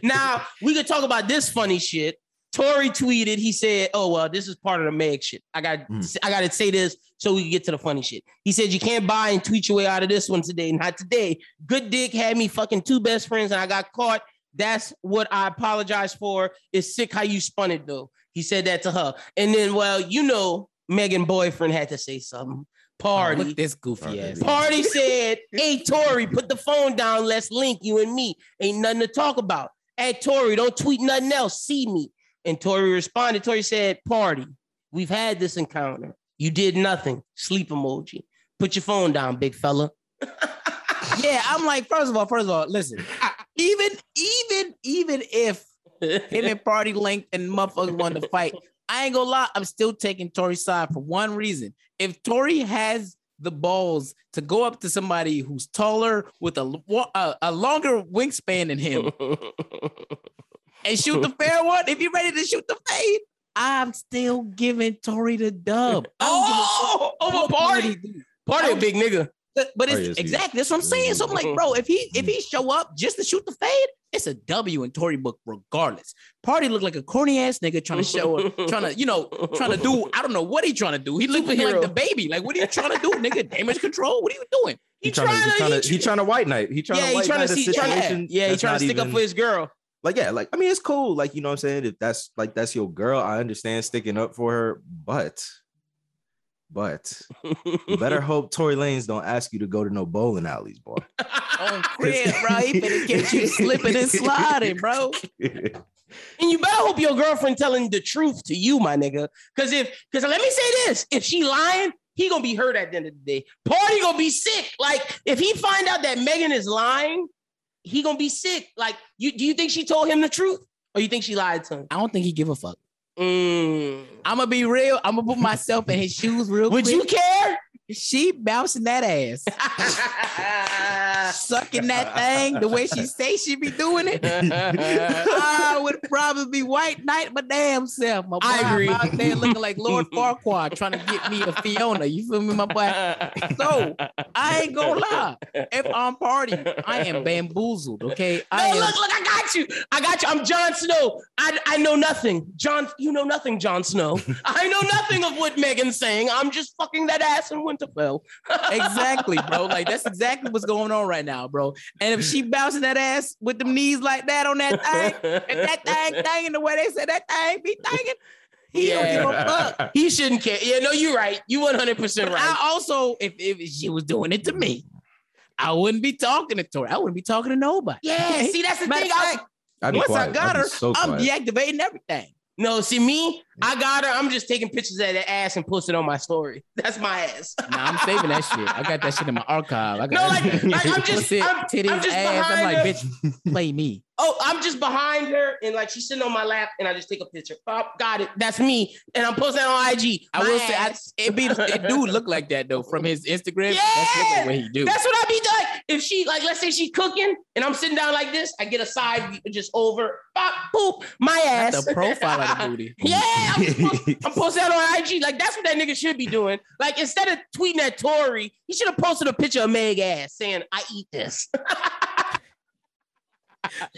Now we could talk about this funny shit. Tory tweeted. He said, "Oh well, this is part of the Meg shit. I got. Mm. I got to say this so we can get to the funny shit." He said, "You can't buy and tweet your way out of this one today. Not today. Good dick had me fucking two best friends, and I got caught. That's what I apologize for. It's sick how you spun it though." He said that to her, and then well, you know, Megan boyfriend had to say something. Party, oh, this goofy ass. Party said, "Hey Tory, put the phone down. Let's link you and me. Ain't nothing to talk about. Hey Tory, don't tweet nothing else. See me." And Tory responded. Tory said, "Party, we've had this encounter. You did nothing. Sleep emoji. Put your phone down, big fella." Yeah, I'm like, first of all, first of all, listen. I, even, even, even if him and Party linked and motherfuckers wanted to fight, I ain't gonna lie, I'm still taking Tory's side for one reason. If Tory has the balls to go up to somebody who's taller with a a, a longer wingspan than him and shoot the fair one, if you're ready to shoot the fade, I'm still giving Tory the dub. Oh, over Party, Party a big nigga. But it's oh, yes, exactly that's what I'm saying. So I'm like, bro, if he if he show up just to shoot the fade, it's a W in Tory book regardless. Party look like a corny ass nigga trying to show up, trying to you know trying to do I don't know what he trying to do. He looked like DaBaby. Like what are you trying to do, nigga? Damage control. What are you doing? He, he trying, trying to he trying to, he trying to white knight. He trying yeah, to white knight a situation. Yeah, yeah he trying to stick even, up for his girl. Like yeah, like I mean it's cool. Like you know what I'm saying. If that's like that's your girl, I understand sticking up for her, but. But you better hope Tory Lanez don't ask you to go to no bowling alleys, boy. Oh, crib, bro. He better get you slipping and sliding, bro. And you better hope your girlfriend telling the truth to you, my nigga. Because if, because let me say this, if she lying, he gonna be hurt at the end of the day. Party gonna be sick. Like if he find out that Megan is lying, he gonna be sick. Like you, do you think she told him the truth, or you think she lied to him? I don't think he give a fuck. Mm. I'm gonna be real. I'm gonna put myself in his shoes real Would quick. Would you care? She bouncing that ass, sucking that thing the way she say she be doing it. I would probably be white knight my damn self. My boy I agree. I'm out there looking like Lord Farquaad trying to get me a Fiona. You feel me, my boy? So I ain't gonna lie. If I'm Party, I am bamboozled. Okay. No, I am- look, look, I got you. I got you. I'm Jon Snow. I I know nothing. John, you know nothing, Jon Snow. I know nothing of what Megan's saying. I'm just fucking that ass and. Exactly, bro. Like that's exactly what's going on right now, bro. And if she bouncing that ass with them knees like that on that thing, and that thing thing the way they said that thing be thinking, he yeah. don't give a fuck. He shouldn't care. Yeah, no, you're right. You one hundred percent right. I also, if if she was doing it to me, I wouldn't be talking to Tory. I wouldn't be talking to nobody. Yeah, see, that's the Matter thing. Fact, I was, once quiet. I got her, so I'm deactivating everything. No, see me, I got her. I'm just taking pictures of that ass and posting on my story. That's my ass. Nah, I'm saving that shit. I got that shit in my archive. I got no, like, like I'm just, it, I'm, titties, I'm just ass. I'm like, her. Bitch, play me. Oh, I'm just behind her and like she's sitting on my lap and I just take a picture. Oh, got it. That's me. And I'm posting that on I G. I will ass. say, I, it be it do look like that though from his Instagram. Yeah, that's like what he do. That's what I be doing. If she, like, let's say she's cooking and I'm sitting down like this, I get a side just over, pop, poop, my ass. That's the profile of the booty. Yeah, I'm, post, I'm posting that on I G. Like, that's what that nigga should be doing. Like, instead of tweeting at Tory, he should have posted a picture of Meg ass saying, I eat this.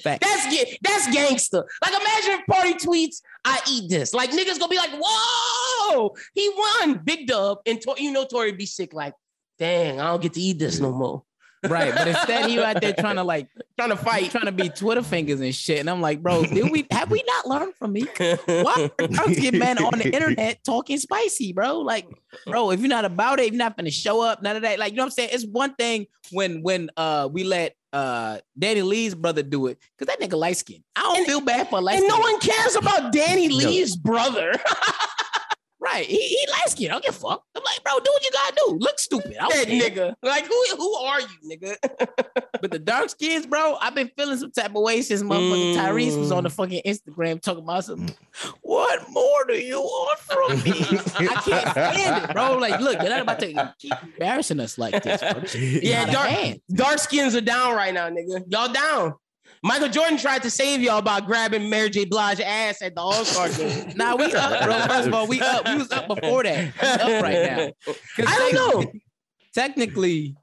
That's get that's gangster. Like, imagine if Party tweets, I eat this. Like, niggas gonna be like, whoa, he won, big dub. And to- you know, Tory be sick. Like, dang, I don't get to eat this no more. Right, but instead you out there trying to like trying to fight, trying to be Twitter fingers and shit. And I'm like, bro, did we have we not learned from me? Why are you men on the internet talking spicy, bro? Like, bro, if you're not about it, if you're not gonna show up, none of that. Like, you know what I'm saying? It's one thing when when uh we let uh Danny Lee's brother do it, because that nigga light skinned. I don't and, feel bad for light skinned. And no one cares about Danny Lee's no. brother. Right, he, he light skinned. I don't give a fuck. I'm like, bro, do what you gotta do. Look stupid. I that nigga. Like, who who are you, nigga? But the dark skins, bro, I've been feeling some type of way since motherfucking mm. Tyrese was on the fucking Instagram talking about some. What more do you want from me? I can't stand it, bro. Like, look, you're not about to keep embarrassing us like this, bro. Yeah, dark, dark skins are down right now, nigga. Y'all down. Michael Jordan tried to save y'all by grabbing Mary J. Blige's ass at the All-Star game. Nah, we up, bro. First of all, we up. We was up before that. We up right now. I don't know. Technically,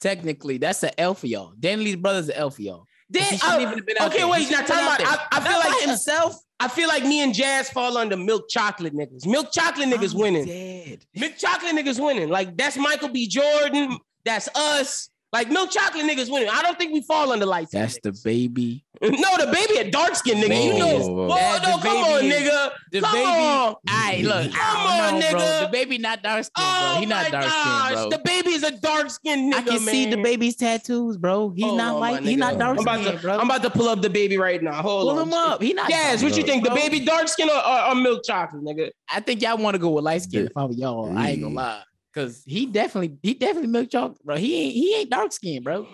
technically, that's an L for y'all. Danny Lee's brother's an L for y'all. Dan, I, even been okay, wait. Now, time out. I, I feel like himself. I feel like me and Jazz fall under milk chocolate niggas. Milk chocolate niggas I'm winning. Dead. Milk chocolate niggas winning. Like, that's Michael B. Jordan. That's us. Like, milk chocolate niggas winning. I don't think we fall under light skin. That's niggas. The baby. No, the baby a dark skin nigga. Whoa, you know. Whoa, whoa. No, come on, is, nigga. The come baby, on. All right, look. Come on, know, nigga. Bro. The baby not dark skin. Oh, bro. He not dark skin, bro. The baby is a dark skin nigga. I can man. see the baby's tattoos, bro. He's oh, not light. He's not dark skin, bro. I'm about to pull up the baby right now. Hold pull on. Pull him up. He not. Yes, dark, what you think? Bro. The baby dark skin or, or, or milk chocolate, nigga? I think y'all want to go with light skin. If I were y'all, I ain't gonna lie. Cause he definitely, he definitely milk chocolate, bro. He ain't, he ain't dark skinned, bro.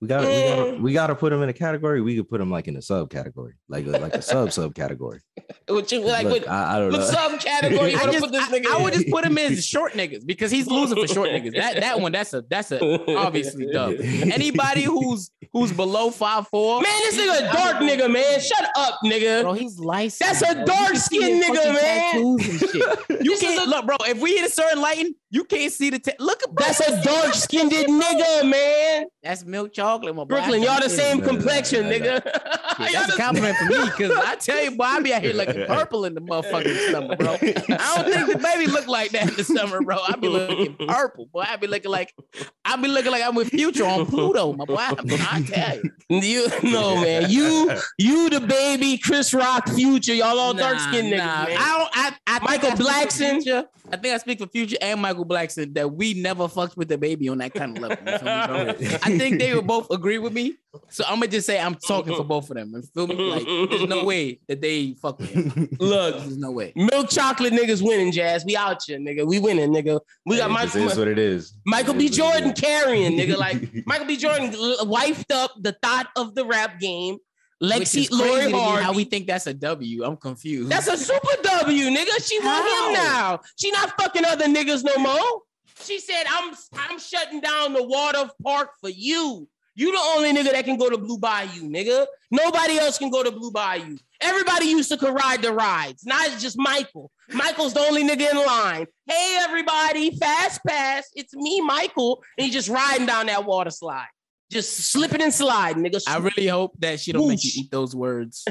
We got, mm. we got, we got to put him in a category. We could put him like in a subcategory, like a, like a sub sub category. What you like? Look, what, I, I don't what know. Subcategory? I, just, put this nigga I, in? I would just put him in short niggas because he's losing for short niggas. That that one, that's a that's a obviously dumb. Anybody who's who's below five four, man, this nigga a dark nigga, man. Shut up, nigga. Bro, he's light. That's a dark skin nigga, man. Shit. You can't look, bro. If we in a certain lighting, you can't see the t- look. Bro, that's a dark skinned nigga, man. That's milk chocolate, my boy. Brooklyn, y'all the same complexion, nigga. That's a compliment for me because I tell you, boy, I be out here looking purple in the motherfucking summer, bro. I don't think the baby look like that in the summer, bro. I be looking purple, boy. I be looking like I be looking like I'm with Future on Pluto, my boy. I tell you, you no man, you you the baby, Chris Rock, Future, y'all all nah, dark skinned nah. niggas. Man. I don't. I, I Michael I Blackson. I think I speak for Future and Michael Blackson that we never fucked with the baby on that kind of level. You know? I think they would both agree with me. So I'm gonna just say I'm talking for both of them. And feel me? Like, there's no way that they fuck with him. Look, there's no way. Milk chocolate niggas winning, Jazz. We out here, nigga. We winning, nigga. We got Michael. That's what it is. Michael B. Jordan carrying, nigga. Like, Michael B. Jordan wifed up the thought of the rap game. Lexi Lori Harvey. How we think that's a W? I'm confused. That's a super W, nigga. She how? Want him now. She not fucking other niggas no more. She said, "I'm I'm shutting down the water park for you. You the only nigga that can go to Blue Bayou, nigga. Nobody else can go to Blue Bayou. Everybody used to could ride the rides. Now it's just Michael. Michael's the only nigga in line. Hey, everybody, fast pass. It's me, Michael." And he's just riding down that water slide. Just slipping and sliding, nigga. I really hope that she don't Whoosh. make you eat those words.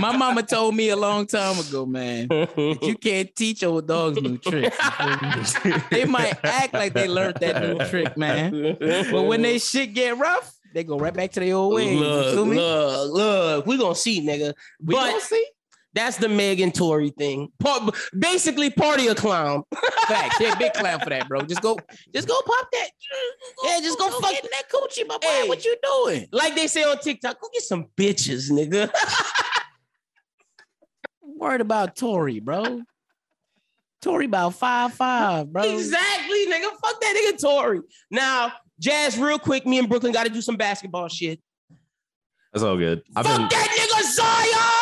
My mama told me a long time ago, man, that you can't teach old dogs new tricks. They might act like they learned that new trick, man. But when they shit get rough, they go right back to their old ways. Look, look, look. We gonna see, nigga. We but- gonna see. That's the Megan Tory thing. Pa- basically, Party a clown. Facts. Yeah, big clown for that, bro. Just go, just go pop that. Go, yeah, just go, go, go fuck that coochie, my boy. Hey, what you doing? Like they say on TikTok, go get some bitches, nigga. Worried about Tory, bro. Tory about five five, bro. Exactly, nigga. Fuck that nigga Tory. Now, Jazz, real quick, me and Brooklyn got to do some basketball shit. That's all good. I've fuck been- that nigga Zion!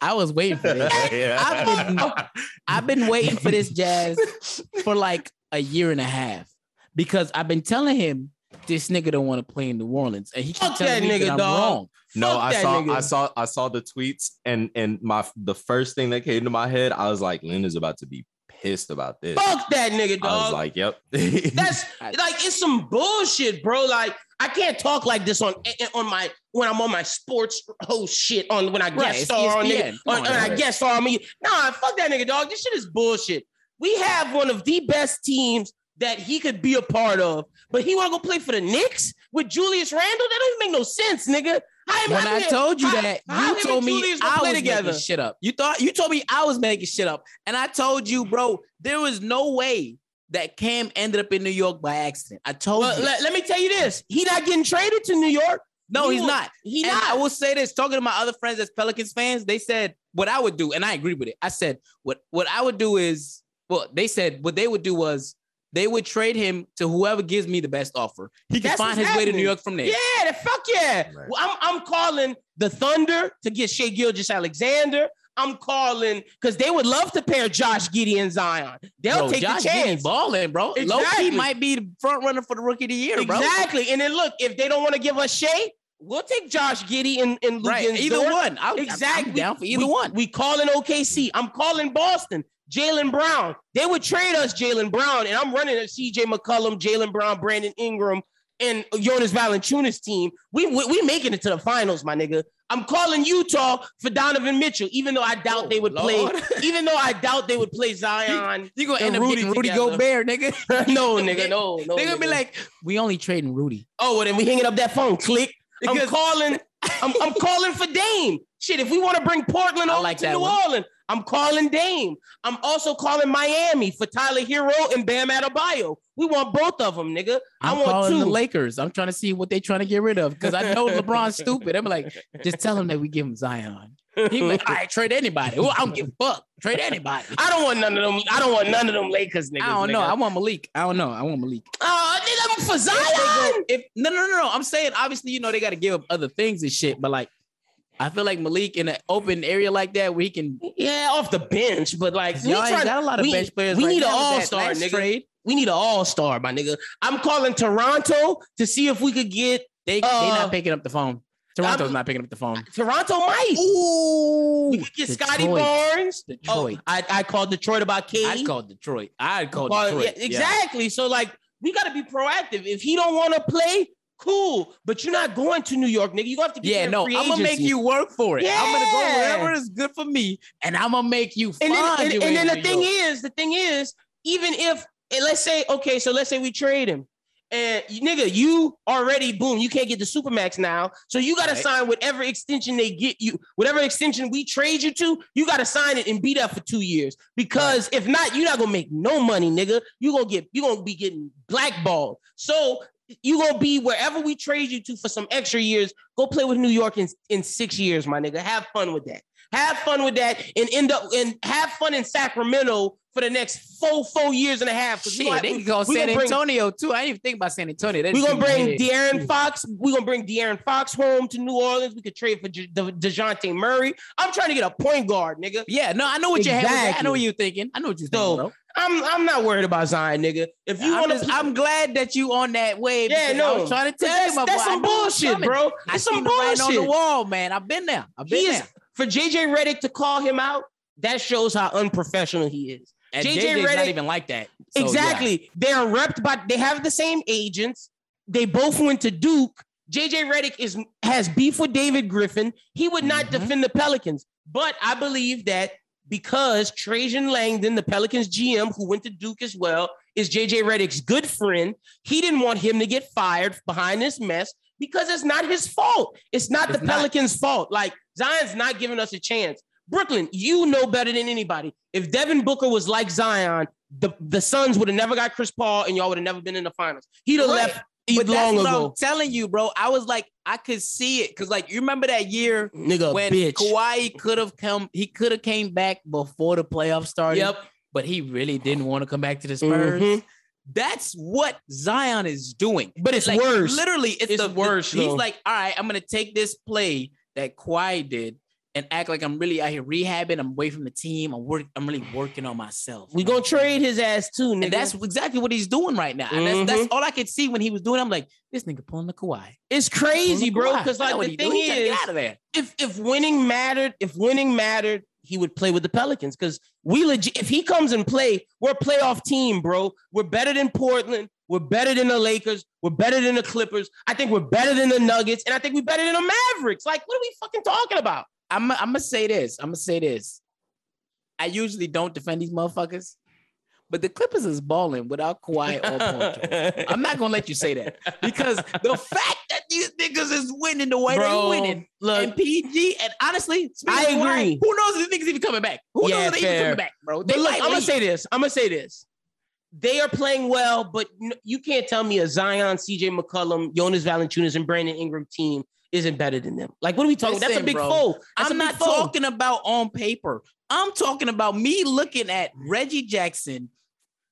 I was waiting for this. Yeah. I've, been, I've been waiting for this, Jazz, for like a year and a half because I've been telling him this nigga don't want to play in New Orleans, and he keeps telling that me nigga, that I'm dog. Wrong. No, Fuck I saw, nigga. I saw, I saw the tweets, and and my the first thing that came to my head, I was like, Lynn is about to be pissed about this. Fuck that nigga, dog. I was like, yep. That's like, it's some bullshit, bro. Like, I can't talk like this on on my when I'm on my sports host shit on when I guest right, star on nigga on, on, on I guest star on me. Nah, fuck that nigga, dog. This shit is bullshit. We have one of the best teams that he could be a part of, but he want to go play for the Knicks with Julius Randle? That don't even make no sense, nigga. I, when I, I told you I, that, I, you I told me I was together. making shit up. You thought you told me I was making shit up, and I told you, bro, there was no way that Cam ended up in New York by accident. I told well, you. Let, let me tell you this: he not getting traded to New York. No, he he's will, not. He and not. I will say this: talking to my other friends as Pelicans fans, they said what I would do, and I agree with it. I said what what I would do is, well, they said what they would do was, they would trade him to whoever gives me the best offer. He can That's find his happening. way to New York from there. Yeah, the fuck yeah. Right. Well, I'm, I'm calling the Thunder to get Shai Gilgeous-Alexander. I'm calling because they would love to pair Josh Giddey and Zion. They'll bro, take Josh the chance. Giddey balling, bro. Exactly. Low-key might be the front runner for the rookie of the year, bro. Exactly. And then look, if they don't want to give us Shai, we'll take Josh Giddey and, and Lou right. Gensdorf. Either one. I'll, exactly. I'm down for either we, one. We calling O K C. I'm calling Boston. Jaylen Brown. They would trade us Jaylen Brown, and I'm running a C J McCollum, Jaylen Brown, Brandon Ingram, and Jonas Valanciunas team. We, we we making it to the finals, my nigga. I'm calling Utah for Donovan Mitchell, even though I doubt oh, they would Lord. play. Even though I doubt they would play Zion. You gonna end up Rudy, Rudy Gobert, nigga? no, nigga, no, no. They're gonna nigga. be like, we only trading Rudy. Oh, well then we hanging up that phone. Click. Because I'm calling. I'm, I'm calling for Dame. Shit, if we want to bring Portland over like to New one. Orleans, I'm calling Dame. I'm also calling Miami for Tyler Hero and Bam Adebayo. We want both of them, nigga. I'm I want calling two. the Lakers. I'm trying to see what they're trying to get rid of because I know LeBron's stupid. I'm like, just tell him that we give him Zion. He like, all right, trade anybody. Well, I don't give a fuck. Trade anybody. I don't want none of them. I don't want none of them Lakers niggas. I don't know. Nigga. I want Malik. I don't know. I want Malik. Oh, uh, nigga, for Zion. If they go, if, no, no, no, no. I'm saying obviously, you know, they got to give up other things and shit, but like, I feel like Malik in an open area like that where he can... Yeah, off the bench, but like... We trying, got a lot of we, bench players We right need an all-star, nigga. Trade. We need an all-star, my nigga. I'm calling Toronto to see if we could get... They, uh, they not picking up the phone. Toronto's I'm, not picking up the phone. Toronto might. Ooh. We could get Detroit. Scottie Barnes. Detroit. Oh, I, I called Detroit about K. I called Detroit. I called call, Detroit. Yeah, exactly. Yeah. So, like, we got to be proactive. If he don't want to play... Cool, but you're not going to New York, nigga. You have to be yeah, no, free I'm gonna agency. make you work for it. Yeah. I'm gonna go wherever is good for me, and I'm gonna make you find And then, and, and then the New thing York. is, the thing is, even if let's say, okay, so let's say we trade him, and nigga, you already boom, you can't get the Supermax now, so you gotta right. sign whatever extension they get you, whatever extension we trade you to, you gotta sign it and be there for two years because right. if not, you're not gonna make no money, nigga. You gonna get, you gonna be getting blackballed. So. You gonna be wherever we trade you to for some extra years. Go play with New York in, in six years, my nigga. Have fun with that. Have fun with that, and end up and have fun in Sacramento for the next four four years and a half. Shit, like, they can go San gonna Antonio bring, too. I didn't even think about San Antonio. That we're gonna bring De'Aaron Fox. We're gonna bring De'Aaron Fox home to New Orleans. We could trade for De- De- DeJounte Murray. I'm trying to get a point guard, nigga. Yeah, no, I know what exactly. you're having. I know what you're thinking. I know what you're thinking, so, bro. I'm I'm not worried about Zion, nigga. If you want to, I'm glad that you on that wave. Yeah, no, I was trying to tell that's, you, my that's boy. Some bullshit, bro. That's some bullshit. On the wall, man. I've been there. I've been he there. Is, for J J Redick to call him out, that shows how unprofessional he is. And J J Redick's not even like that. So, exactly. Yeah. They are repped by. They have the same agents. They both went to Duke. J J Redick is has beef with David Griffin. He would not mm-hmm. defend the Pelicans, but I believe that. Because Trajan Langdon, the Pelicans G M, who went to Duke as well, is J J Redick's good friend. He didn't want him to get fired behind this mess because it's not his fault. It's not it's the not. Pelicans' fault. Like, Zion's not giving us a chance. Brooklyn, you know better than anybody. If Devin Booker was like Zion, the, the Suns would have never got Chris Paul and y'all would have never been in the finals. He'd have right. left but long that's ago. What I'm telling you, bro. I was like, I could see it because, like, you remember that year Nigga, when bitch. Kawhi could have come, he could have came back before the playoffs started. Yep. But he really didn't want to come back to the Spurs. Mm-hmm. That's what Zion is doing. But it's like, worse. Literally, it's, it's the worst. He's like, all right, I'm gonna take this play that Kawhi did and act like I'm really out here rehabbing. I'm away from the team. I'm work. I'm really working on myself. We gonna trade his ass too, nigga. And that's exactly what he's doing right now. And mm-hmm. that's, that's all I could see when he was doing it. I'm like, this nigga pulling the Kawhi. It's crazy, bro. Because like the thing is, if if winning mattered, if winning mattered, he would play with the Pelicans. Because we legit, if he comes and play, we're a playoff team, bro. We're better than Portland. We're better than the Lakers. We're better than the Clippers. I think we're better than the Nuggets. And I think we're better than the Mavericks. Like, what are we fucking talking about? I'm, I'm going to say this. I'm going to say this. I usually don't defend these motherfuckers, but the Clippers is balling without Kawhi or Paul. I'm not going to let you say that, because the fact that these niggas is winning the way they're winning, look, and P G, and honestly, I agree. Why, who knows if these niggas even coming back? Who yeah, knows if they fair. even coming back, bro? They but look, I'm going to say this. I'm going to say this. They are playing well, but you can't tell me a Zion, C J McCollum, Jonas Valanciunas, and Brandon Ingram team isn't better than them. Like, what are we talking about? That's a big foe. I'm not talking about on paper. I'm talking about me looking at Reggie Jackson,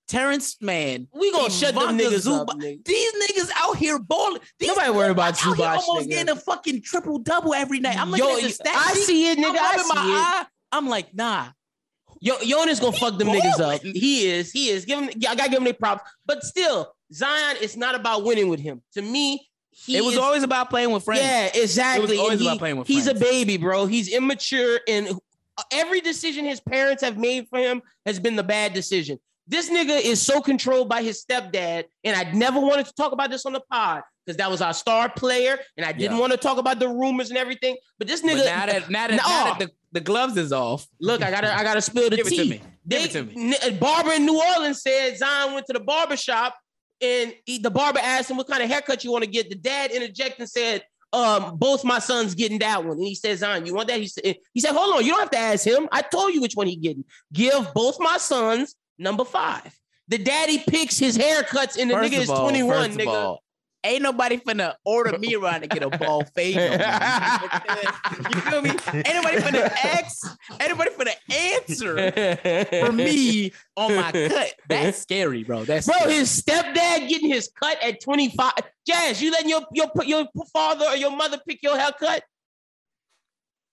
Terrence Mann. We gonna shut them niggas up, nigga. These niggas out here balling. These Nobody worry about Zubac, nigga. Almost getting a fucking triple-double every night. I'm looking at the stat sheet. I see it, nigga. I see it. Eye, I'm like, nah. Yo, Jonas gonna fuck them niggas up. He is. He is. Give him. I gotta give him their props. But still, Zion, it's not about winning with him. To me, he it was is, always about playing with friends. Yeah, exactly. It was always he, about playing with he's friends. He's a baby, bro. He's immature, and every decision his parents have made for him has been the bad decision. This nigga is so controlled by his stepdad, and I never wanted to talk about this on the pod because that was our star player, and I didn't yeah. want to talk about the rumors and everything. But this nigga, but now that now that, now, now that the, the gloves is off, look, I gotta I gotta spill the give tea. It to me. They, give it to me. N- barber in New Orleans said Zion went to the barber shop, and he, the barber asked him what kind of haircut you want to get. The dad interjected and said, um, "Both my sons getting that one." And he said, "Zion, you want that?" He said, "He said, hold on, you don't have to ask him. I told you which one he getting. Give both my sons." Number five, the daddy picks his haircuts, and the first nigga is all, twenty-one, nigga. All, ain't nobody finna order me around to get a ball fade. No, you feel me? Ain't nobody finna ask. Ain't nobody finna answer for me on my cut. That's scary, bro. That's bro. Scary. His stepdad getting his cut at twenty-five. Jazz, you letting your your your father or your mother pick your haircut?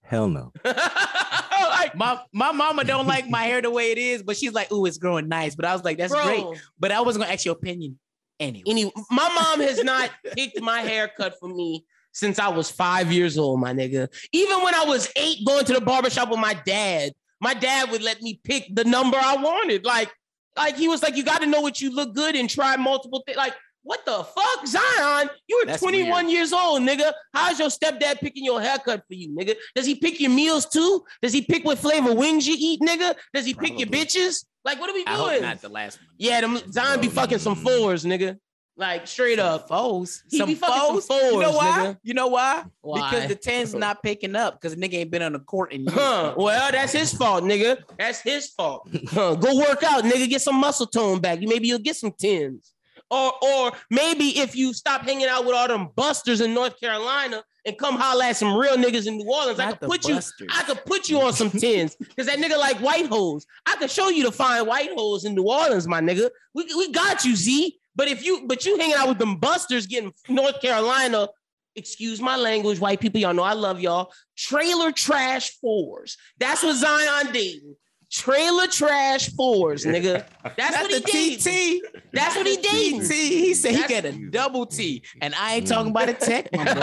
Hell no. Like, my my mama don't like my hair the way it is, but she's like, "Ooh, it's growing nice." But I was like, "That's bro. great." But I wasn't gonna ask your opinion anyway. Anyway, my mom has not picked my haircut for me since I was five years old, my nigga. Even when I was eight, going to the barbershop with my dad, my dad would let me pick the number I wanted. Like, like he was like, "You got to know what you look good and try multiple things." Like, what the fuck, Zion? You were twenty-one weird. Years old, nigga. How's your stepdad picking your haircut for you, nigga? Does he pick your meals too? Does he pick what flavor wings you eat, nigga? Does he Probably. pick your bitches? Like, what are we doing? I hope not the last one. Yeah, them, Zion bro, be fucking man. some fours, nigga. Like, straight up. Foes. He some be fucking foes? Some fours, you know why? Nigga. You know why? Why? Because the ten's not picking up because the nigga ain't been on the court in years. Huh. Well, that's his fault, nigga. That's his fault. Huh. Go work out, nigga. Get some muscle tone back. Maybe you'll get some tens. Or or maybe if you stop hanging out with all them busters in North Carolina and come holler at some real niggas in New Orleans, Not I could put busters. you I could put you on some tens because that nigga like white hoes. I could show you the fine white hoes in New Orleans, my nigga. We we got you, Z. But if you but you hanging out with them busters getting North Carolina, excuse my language, white people, y'all know I love y'all. Trailer trash fours. That's what Zion dating. Trailer trash fours, nigga. That's, That's what he did. That's what he did. He said That's he got a you. double T. And I ain't talking about a tech. Hold on.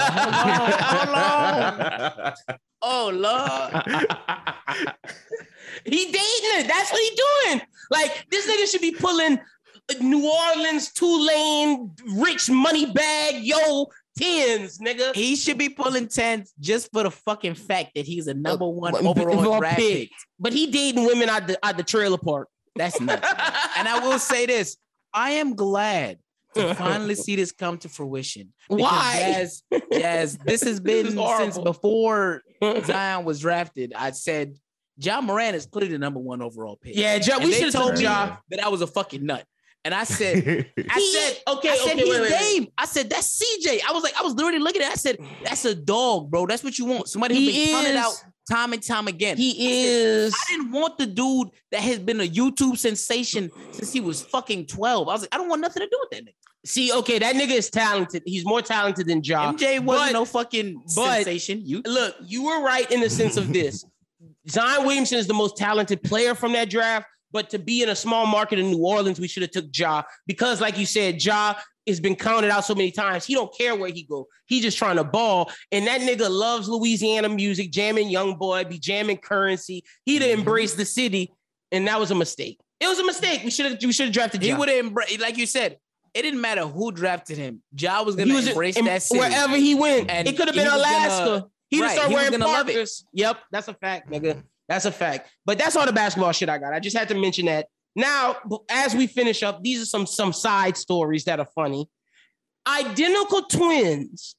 Hold on. Oh, Lord. He dating it. That's what he doing. Like, this nigga should be pulling New Orleans, Tulane, rich money bag, yo, tens, nigga. He should be pulling tens just for the fucking fact that he's a number uh, one overall draft pick. But he dating women out the, out the trailer park. That's nuts. And I will say this. I am glad to finally see this come to fruition. Why? As, as this has been this since before Zion was drafted, I said, Ja Morant is clearly the number one overall pick. Yeah, ja, we should have told Ja that I was a fucking nut. And I said, I he, said, okay, I said, okay, wait, wait, wait. I said, that's C J. I was like, I was literally looking at it. I said, that's a dog, bro. That's what you want. Somebody who's been counted out time and time again. He I is. Said, I didn't want the dude that has been a YouTube sensation since he was fucking twelve. I was like, I don't want nothing to do with that nigga. See, okay, that nigga is talented. He's more talented than Ja. M J wasn't but, no fucking but sensation. You look, you were right in the sense of this. Zion Williamson is the most talented player from that draft, but to be in a small market in New Orleans, we should have took Ja because, like you said, Ja has been counted out so many times. He don't care where he go. He just trying to ball, and that nigga loves Louisiana music, jamming Young Boy, be jamming Currency. He'd have embraced the city, and that was a mistake. It was a mistake. We should have we should have drafted Ja. He would have embraced, like you said. It didn't matter who drafted him. Ja was going to embrace that city. Wherever he went. And it could have been Alaska. He just started wearing parkas. Yep, that's a fact, nigga. That's a fact. But that's all the basketball shit I got. I just had to mention that. Now, as we finish up, these are some, some side stories that are funny. Identical twins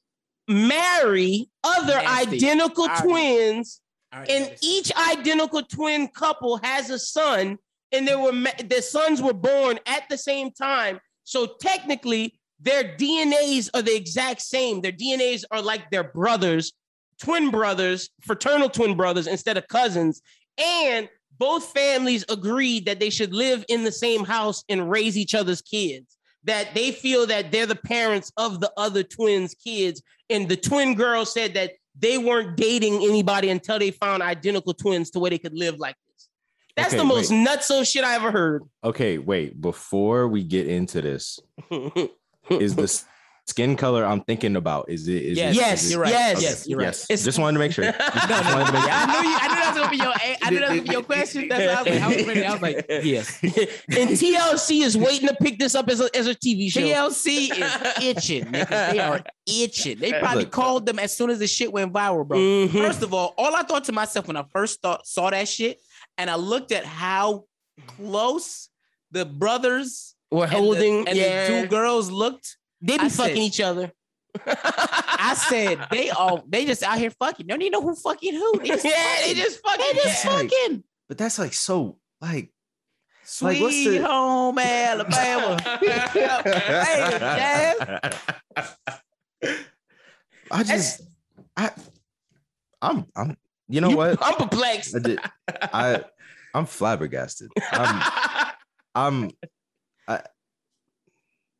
marry other identical twins, and each identical twin couple has a son, and they were their sons were born at the same time. So technically, their D N As are the exact same. Their D N As are like their brothers, twin brothers, fraternal twin brothers instead of cousins. And both families agreed that they should live in the same house and raise each other's kids, that they feel that they're the parents of the other twins' kids. And the twin girl said that they weren't dating anybody until they found identical twins to where they could live like this. That's okay, the most wait. nutso shit I ever heard. Okay, wait. Before we get into this, is the skin color I'm thinking about? Is it? Is yes, it, yes, is you're it, right. Yes, okay. yes, you're yes. right. It's, just wanted to make sure. no, no, no. I knew you. I knew that was gonna be your. I knew that was gonna be your question. That's why I was like, I was ready. I was like, yes. And T L C is waiting to pick this up as a, as a T V show. T L C is itching. Nigga. They are itching. They probably Look. called them as soon as the shit went viral, bro. Mm-hmm. First of all, all I thought to myself when I first thought, saw that shit. And I looked at how close the brothers were holding, and the, and yeah. the two girls looked. They be I fucking said, each other. I said they all they just out here fucking. Don't even know who fucking who. They just yeah, fucking. they just fucking. They just yeah. fucking. But that's like so like. Sweet like, what's the... home Alabama. Hey, Jazz. I just I I'm I'm. You know you, what? I'm perplexed. I did, I, I'm flabbergasted. I'm, I'm I,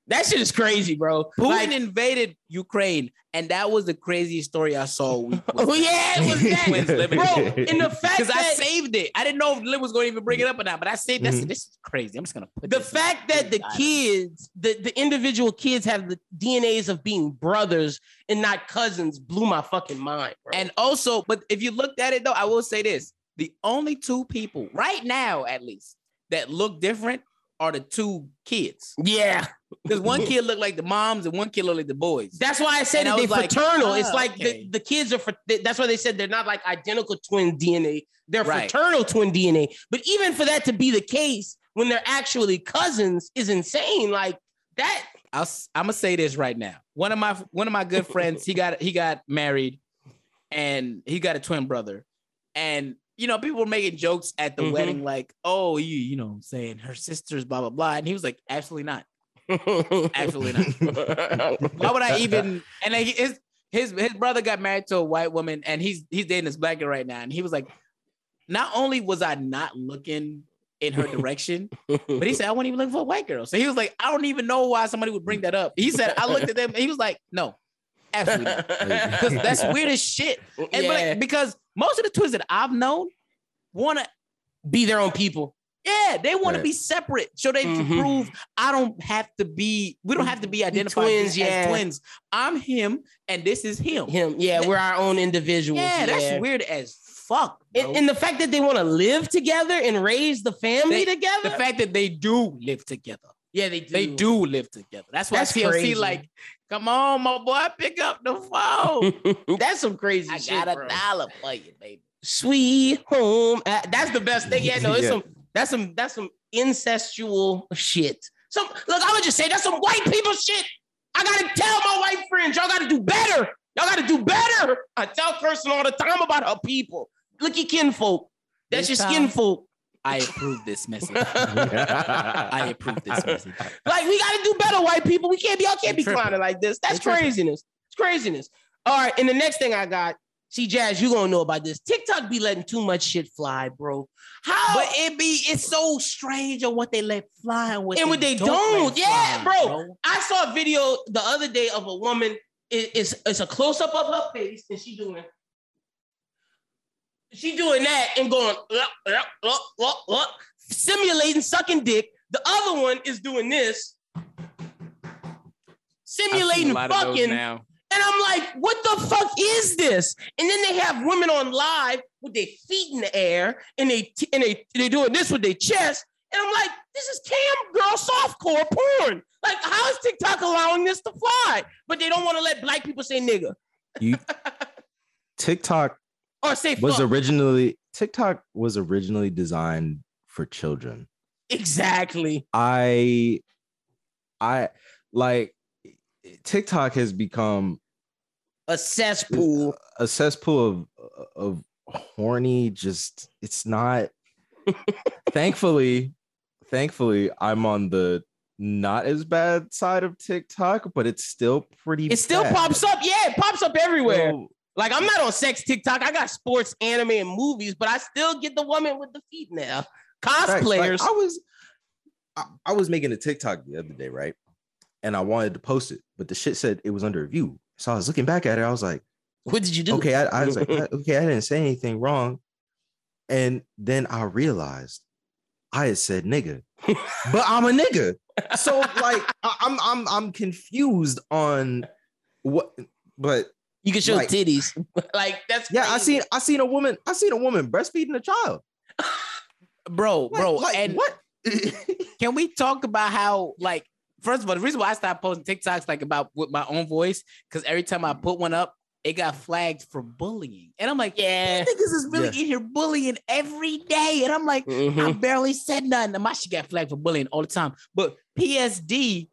that shit is crazy, bro. Putin like, invaded Ukraine, and that was the craziest story I saw. We, oh yeah, it was that, bro. In the fact because I saved it, I didn't know if Lynn was going to even bring it up or not, but I saved this. Mm-hmm. This is crazy. I'm just gonna put the fact that the kids, the, the individual kids, have the D N As of being brothers and not cousins, blew my fucking mind, bro. And also, but if you looked at it though, I will say this: the only two people right now, at least, that look different are the two kids. Yeah. Because one kid looked like the moms and one kid looked like the boys. That's why I said that they're fraternal. It's like the, the kids are, fr- that's why they said they're not like identical twin D N A. They're fraternal twin D N A. But even for that to be the case when they're actually cousins is insane. Like that. I'll, I'm going to say this right now. One of my, one of my good friends, he got, he got married and he got a twin brother. And you know, people were making jokes at the mm-hmm. wedding, like, oh, you, you know what I'm saying? Her sister's blah, blah, blah. And he was like, absolutely not. Absolutely not. Why would I even? And like his, his his brother got married to a white woman, and he's he's dating this black girl right now. And he was like, not only was I not looking in her direction, but he said, I wasn't even looking for a white girl. So he was like, I don't even know why somebody would bring that up. He said, I looked at them. And he was like, no, absolutely not. Because that's weird as shit. And yeah. like, because most of the twins that I've known want to be their own people. Yeah, they want right. to be separate. So they mm-hmm. can prove I don't have to be, we don't have to be identified twins, as yeah. twins. I'm him and this is him. Him, yeah, that, we're our own individuals. Yeah, yeah. That's weird as fuck. And, and the fact that they want to live together and raise the family they, together. The fact that they do live together. Yeah, they do. They do live together. That's why T L C like, come on, my boy, pick up the phone. That's some crazy I shit, I got a bro. dollar for you, baby. Sweet home. Uh, that's the best thing. Yeah, no, it's yeah. some, that's some, that's some incestual shit. Some, look, I would just say that's some white people shit. I got to tell my white friends, y'all got to do better. Y'all got to do better. I tell Kirsten all the time about her people. Look at kinfolk. That's this your time- skinfolk. I approve this message. I approve this message. Like, we got to do better, white people. We can't be, y'all can't be clowning like this. That's craziness. It's craziness. All right, and the next thing I got, See, Jazz, you gonna know about this. TikTok be letting too much shit fly, bro. How? But it be, it's so strange on what they let fly and what and they, what they don't. don't. Yeah, fly, bro. bro. I saw a video the other day of a woman. It, it's, it's a close up of her face, and she doing, she doing that and going, lup, lup, lup, lup, lup, simulating sucking dick. The other one is doing this, simulating fucking. Now. And I'm like, what the fuck is this? And then they have women on live with their feet in the air and they and they they doing this with their chest. And I'm like, this is cam girl softcore porn. Like, how is TikTok allowing this to fly? But they don't want to let black people say nigga. You, TikTok or say fuck. was originally TikTok was originally designed for children. Exactly. I I like. TikTok has become a cesspool, a cesspool of of horny. Just it's not. thankfully, thankfully, I'm on the not as bad side of TikTok, but it's still pretty. It bad. still pops up, yeah, it pops up everywhere. So, like I'm not on sex TikTok. I got sports, anime, and movies, but I still get the woman with the feet now. Cosplayers. Like, I was, I, I was making a TikTok the other day, right? And I wanted to post it, but the shit said it was under review. So I was looking back at it. I was like, what did you do? Okay, I, I was like, okay, I didn't say anything wrong. And then I realized I had said nigga, but I'm a nigga. So like, I, I'm I'm I'm confused on what, but you can show like, titties. Like that's yeah. Crazy. I seen I seen a woman. I seen a woman breastfeeding a child. Bro, like, bro, like, and what? Can we talk about how like? First of all, the reason why I stopped posting TikToks like about with my own voice, because every time I put one up, it got flagged for bullying. And I'm like, yeah, niggas is really yeah. in here bullying every day. And I'm like, mm-hmm. I barely said nothing. And my shit got flagged for bullying all the time. But P S D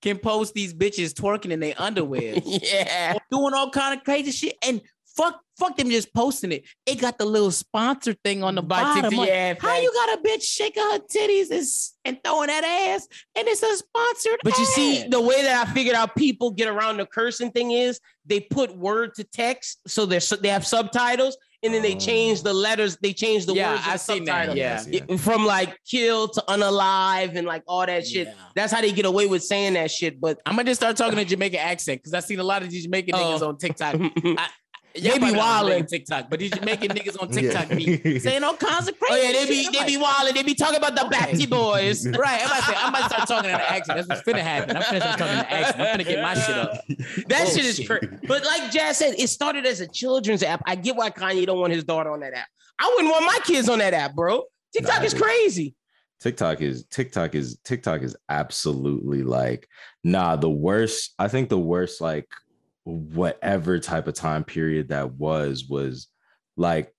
can post these bitches twerking in their underwear. Yeah. Doing all kind of crazy shit. And Fuck, fuck them just posting it. It got the little sponsor thing on the bottom. Like, yeah, how you got a bitch shaking her titties and, and throwing that ass? And it's a sponsored But ass. You see, the way that I figured out people get around the cursing thing is they put word to text. So they're, they have subtitles. And then they change the letters. They change the yeah, words. I see that. Yeah, it, from like kill to unalive and like all that shit. Yeah. That's how they get away with saying that shit. But I'm going to just start talking a Jamaican accent because I've seen a lot of these Jamaican oh. niggas on TikTok. I, They be wilding TikTok, but these Jamaican niggas on TikTok be saying all kinds of crazy. Oh yeah, they be they be wilding. They be talking about the Batty boys, right? I'm about to say, I'm about to start talking in an accent. That's what's finna happen. I'm finna start talking in an accent. I'm finna get my shit up. That oh, shit is crazy. But like Jazz said, it started as a children's app. I get why Kanye don't want his daughter on that app. I wouldn't want my kids on that app, bro. TikTok nah, is crazy. TikTok is TikTok is TikTok is absolutely like nah. The worst. I think the worst like. whatever type of time period that was was like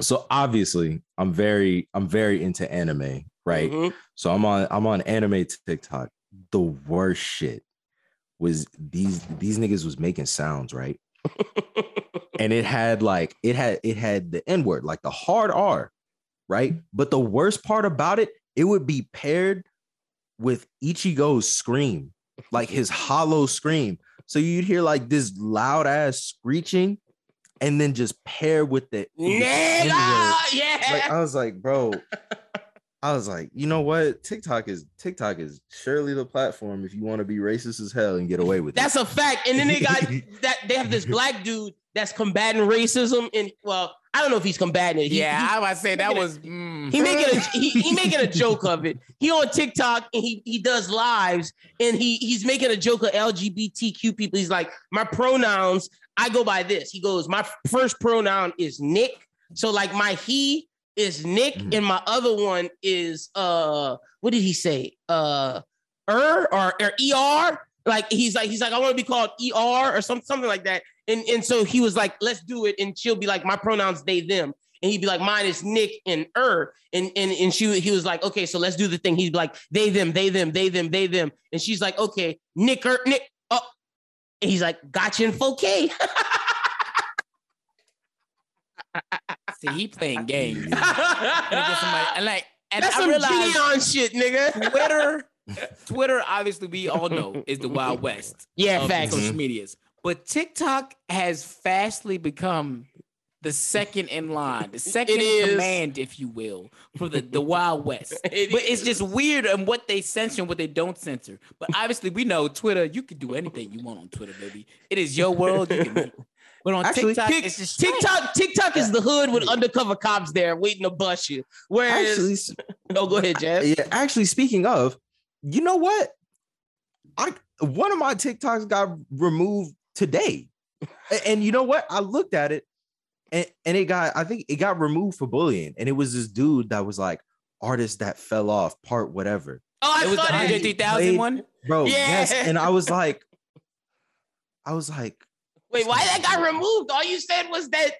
so obviously I'm very I'm very into anime, right? Mm-hmm. So I'm on I'm on anime TikTok. The worst shit was these these niggas was making sounds, right? And it had like it had it had the N-word, like the hard R, right? But the worst part about it, it would be paired with Ichigo's scream, like his hollow scream. So you'd hear like this loud ass screeching and then just pair with it. Yeah. Like, I was like, bro, I was like, you know what? TikTok is TikTok is surely the platform if you want to be racist as hell and get away with that's it. That's a fact. And then they got that they have this black dude that's combating racism. And well, I don't know if he's combating it. He, yeah, he, I would say that was a, mm. he making a he, he making a joke of it. He on TikTok and he he does lives and he he's making a joke of L G B T Q people. He's like, my pronouns, I go by this. He goes, my first pronoun is Nick. So like my he is Nick mm. and my other one is uh what did he say? Uh er or, or E R. Like he's like he's like I want to be called E R or some, something like that. And and so he was like, let's do it. And she'll be like, my pronouns they them. And he'd be like, mine is Nick and er. And and and she he was like, okay, so let's do the thing. He'd be like, they them, they them, they them, they them. And she's like, okay, Nick er Nick. Oh, and he's like, gotcha in four K. See, he playing games. And I like, and that's I some Gideon shit, nigga. Twitter. Twitter, obviously, we all know is the Wild West. Yeah, facts. Social medias. But TikTok has fastly become the second in line, the second in command, if you will, for the, the Wild West. It but is. It's just weird on what they censor and what they don't censor. But obviously, we know Twitter, you can do anything you want on Twitter, baby. It is your world. You can do it. But on Actually, TikTok, tick, it's just TikTok, TikTok is the hood with undercover cops there waiting to bust you. Whereas, no, go ahead, Jazz. Yeah, actually, speaking of, you know what? I one of my TikToks got removed today, and, and you know what? I looked at it, and, and it got I think it got removed for bullying, and it was this dude that was like artist that fell off part whatever. Oh, I it saw that Andre three thousand one, bro. Yeah. Yes, and I was like, I was like. Wait, why that got removed? All you said was that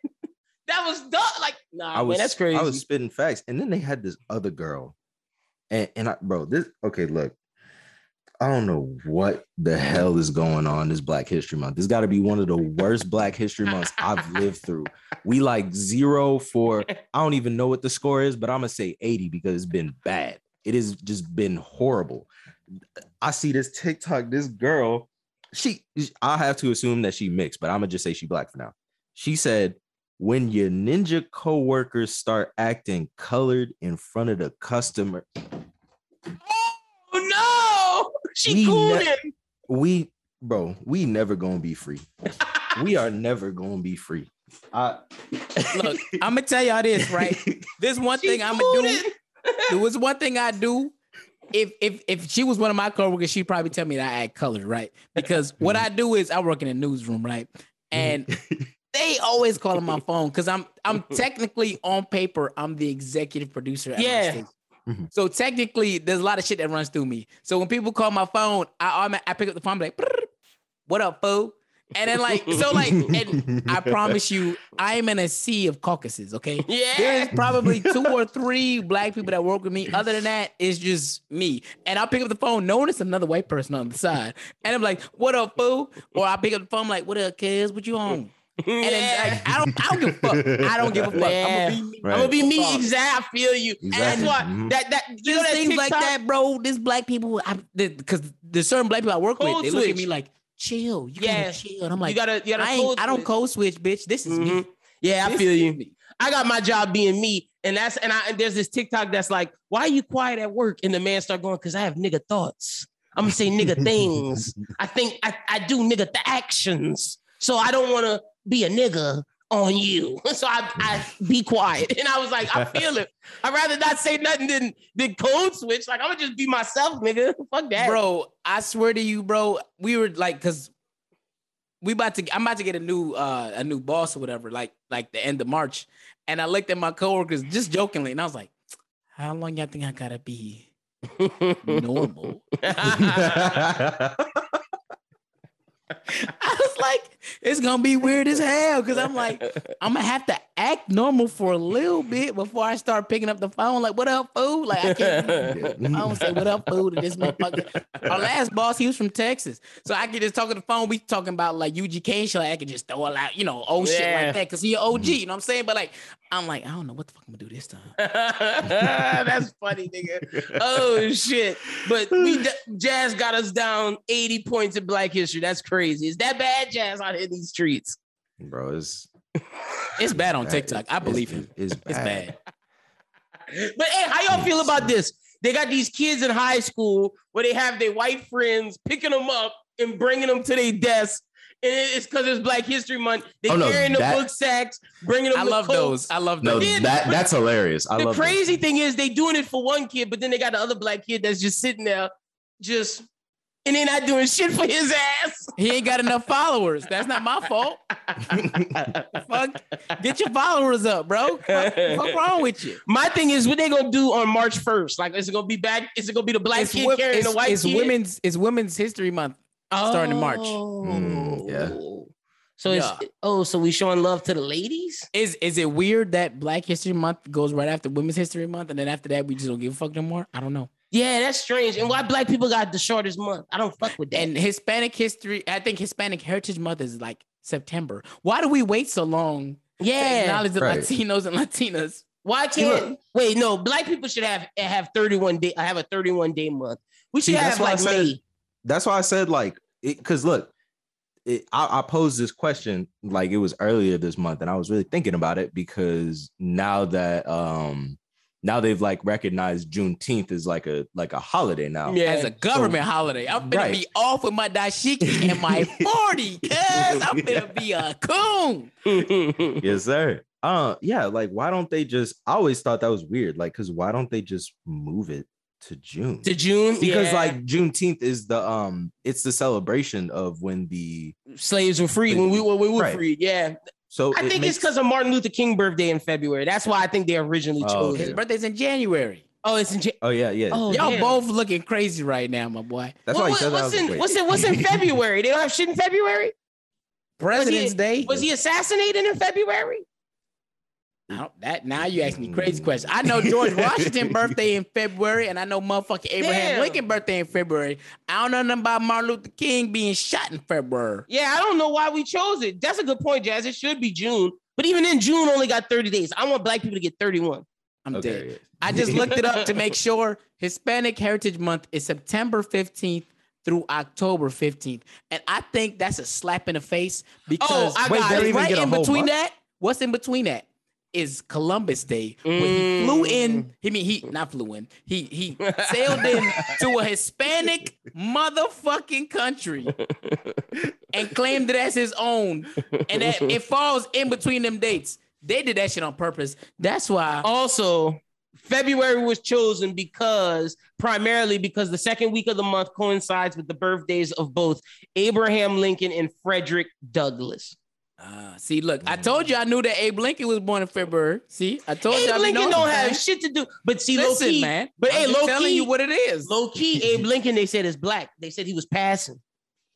that was dumb. Like, nah, I was, man, that's crazy. I was spitting facts. And then they had this other girl. And, and I, bro, this, okay, look. I don't know what the hell is going on this Black History Month. This got to be one of the worst Black History Months I've lived through. We like zero for, I don't even know what the score is, but I'm going to say eighty because it's been bad. It has just been horrible. I see this TikTok, this girl. She, I have to assume that she mixed, but I'm gonna just say she Black for now. She said, "When your ninja coworkers start acting colored in front of the customer." Oh no! She cooled him. Ne- we, bro, we never gonna be free. We are never gonna be free. I- Look, I'm gonna tell y'all this, right? This one she thing I'm gonna do. There was one thing I do. If if if she was one of my coworkers, she'd probably tell me that I act colored, right? Because what I do is I work in a newsroom, right? And they always call on my phone because I'm I'm technically on paper, I'm the executive producer at yeah. my station. Mm-hmm. So technically, there's a lot of shit that runs through me. So when people call my phone, I I pick up the phone, I'm like, "What up, fool?" And then like, so like, and I promise you, I'm in a sea of caucuses, okay? Yeah. There's probably two or three Black people that work with me. Other than that, it's just me. And I'll pick up the phone, knowing it's another white person on the side. And I'm like, "What up, fool?" Or I pick up the phone, I'm like, "What up, kids? What you on?" Yeah. And then like, I don't, I don't give a fuck. I don't give a fuck. Yeah. I'm gonna be me. Right. I'm gonna be me. Exactly. I feel you. Exactly. And that's why mm-hmm. that that you know that things TikTok? Like that, bro. This Black people, because there's certain Black people I work Cold with, they switch. Look at me like. Chill, you yeah. gotta chill. And I'm like, you gotta, you gotta I, cold I don't code switch, bitch. This is mm-hmm. me. Yeah, I this feel you. Me. I got my job being me, and that's and I and there's this TikTok that's like, "Why are you quiet at work?" And the man start going, "Cause I have nigga thoughts. I'm gonna say nigga things. I think I, I do nigga the actions. So I don't want to be a nigga on you. So I, I be quiet." And I was like, I feel it. I'd rather not say nothing than than code switch. Like, I'm gonna just be myself, nigga. Fuck that. Bro, I swear to you, bro. We were like, cause we about to I'm about to get a new uh a new boss or whatever, like like the end of March. And I looked at my coworkers just jokingly, and I was like, "How long y'all think I gotta be normal?" I was like, it's gonna be weird as hell, because I'm like, I'm gonna have to act normal for a little bit before I start picking up the phone. Like, "What up, fool?" Like, I can't. I don't say "What up, fool" to this motherfucker. Our last boss, he was from Texas, so I could just talk on the phone. We talking about like U G K and shit. Like, I could just throw it out, you know, old yeah. shit like that, because he an O G. You know what I'm saying? But like, I'm like, I don't know what the fuck I'm gonna do this time. That's funny, nigga. Oh shit! But we Jazz got us down eighty points in Black History. That's crazy. Crazy. Is that bad, Jazz, out here in these streets? Bro, it's it's bad on bad. TikTok. I believe him. It's, it's, it's bad. bad. But hey, how y'all feel about this? They got these kids in high school where they have their white friends picking them up and bringing them to their desk. And it's because it's Black History Month. They're oh, no, carrying that, the book sacks, bringing them I love coats. those. I love those. No, that, that's hilarious. I the love crazy those. thing is they doing it for one kid, but then they got the other Black kid that's just sitting there just... And they're not doing shit for his ass. He ain't got enough followers. That's not my fault. Fuck. Get your followers up, bro. Fuck, what's wrong with you? My thing is, what they gonna do on March first? Like, is it gonna be back? Is it gonna be the Black it's kid w- carrying the white it's kid? Women's, it's Women's History Month oh. starting in March. Mm, yeah. So yeah. it's oh, so we showing love to the ladies? Is is it weird that Black History Month goes right after Women's History Month, and then after that we just don't give a fuck no more? I don't know. Yeah, that's strange. And why Black people got the shortest month? I don't fuck with that. And Hispanic history, I think Hispanic Heritage Month is like September. Why do we wait so long yeah. to acknowledge the right. Latinos and Latinas? Why can't... Look, wait, no. Black people should have have thirty-one day. I have a thirty-one day month. We should See, have like said, May. That's why I said like... Because look, it, I, I posed this question like it was earlier this month, and I was really thinking about it because now that um, now they've like recognized Juneteenth as like a like a holiday now. Yeah, as a government so, holiday. I'm gonna right. be off with my dashiki and my forty, cuz I'm gonna be a coon. Yes, sir. Uh, yeah, like why don't they just? I always thought that was weird. Like, cause why don't they just move it to June? To June, because yeah. like Juneteenth is the um, it's the celebration of when the slaves were free. When we when we were right. free, yeah. So I it think makes... it's because of Martin Luther King birthday in February. That's why I think they originally chose oh, okay. his birthday's in January. Oh, it's in January. Oh yeah, yeah. Oh, y'all yeah. both looking crazy right now, my boy. That's well, why what, what's, in, what's in what's in February? They don't have shit in February. President's was he, Day was he assassinated in February? Now, that now you ask me crazy questions. I know George Washington's birthday in February, and I know motherfucking Abraham Damn. Lincoln birthday in February. I don't know nothing about Martin Luther King being shot in February. Yeah, I don't know why we chose it. That's a good point, Jazz. It should be June, but even in June only got thirty days. I want black people to get thirty-one. I'm okay. dead. I just looked it up to make sure. Hispanic Heritage Month is September fifteenth through October fifteenth, and I think that's a slap in the face because oh, I wait, got right in between month? That. What's in between that? Is Columbus Day when he flew in? I mean, he not flew in. He he sailed in to a Hispanic motherfucking country and claimed it as his own, and that it falls in between them dates. They did that shit on purpose. That's why. Also, February was chosen because primarily because the second week of the month coincides with the birthdays of both Abraham Lincoln and Frederick Douglass. Uh, see, look, I told you I knew that Abe Lincoln was born in February. See, I told Abe you I Lincoln don't that. Have shit to do. But see, listen, low key, man. But I'm hey, low telling key, you what it is. Low key, Abe Lincoln. They said is black. They said he was passing.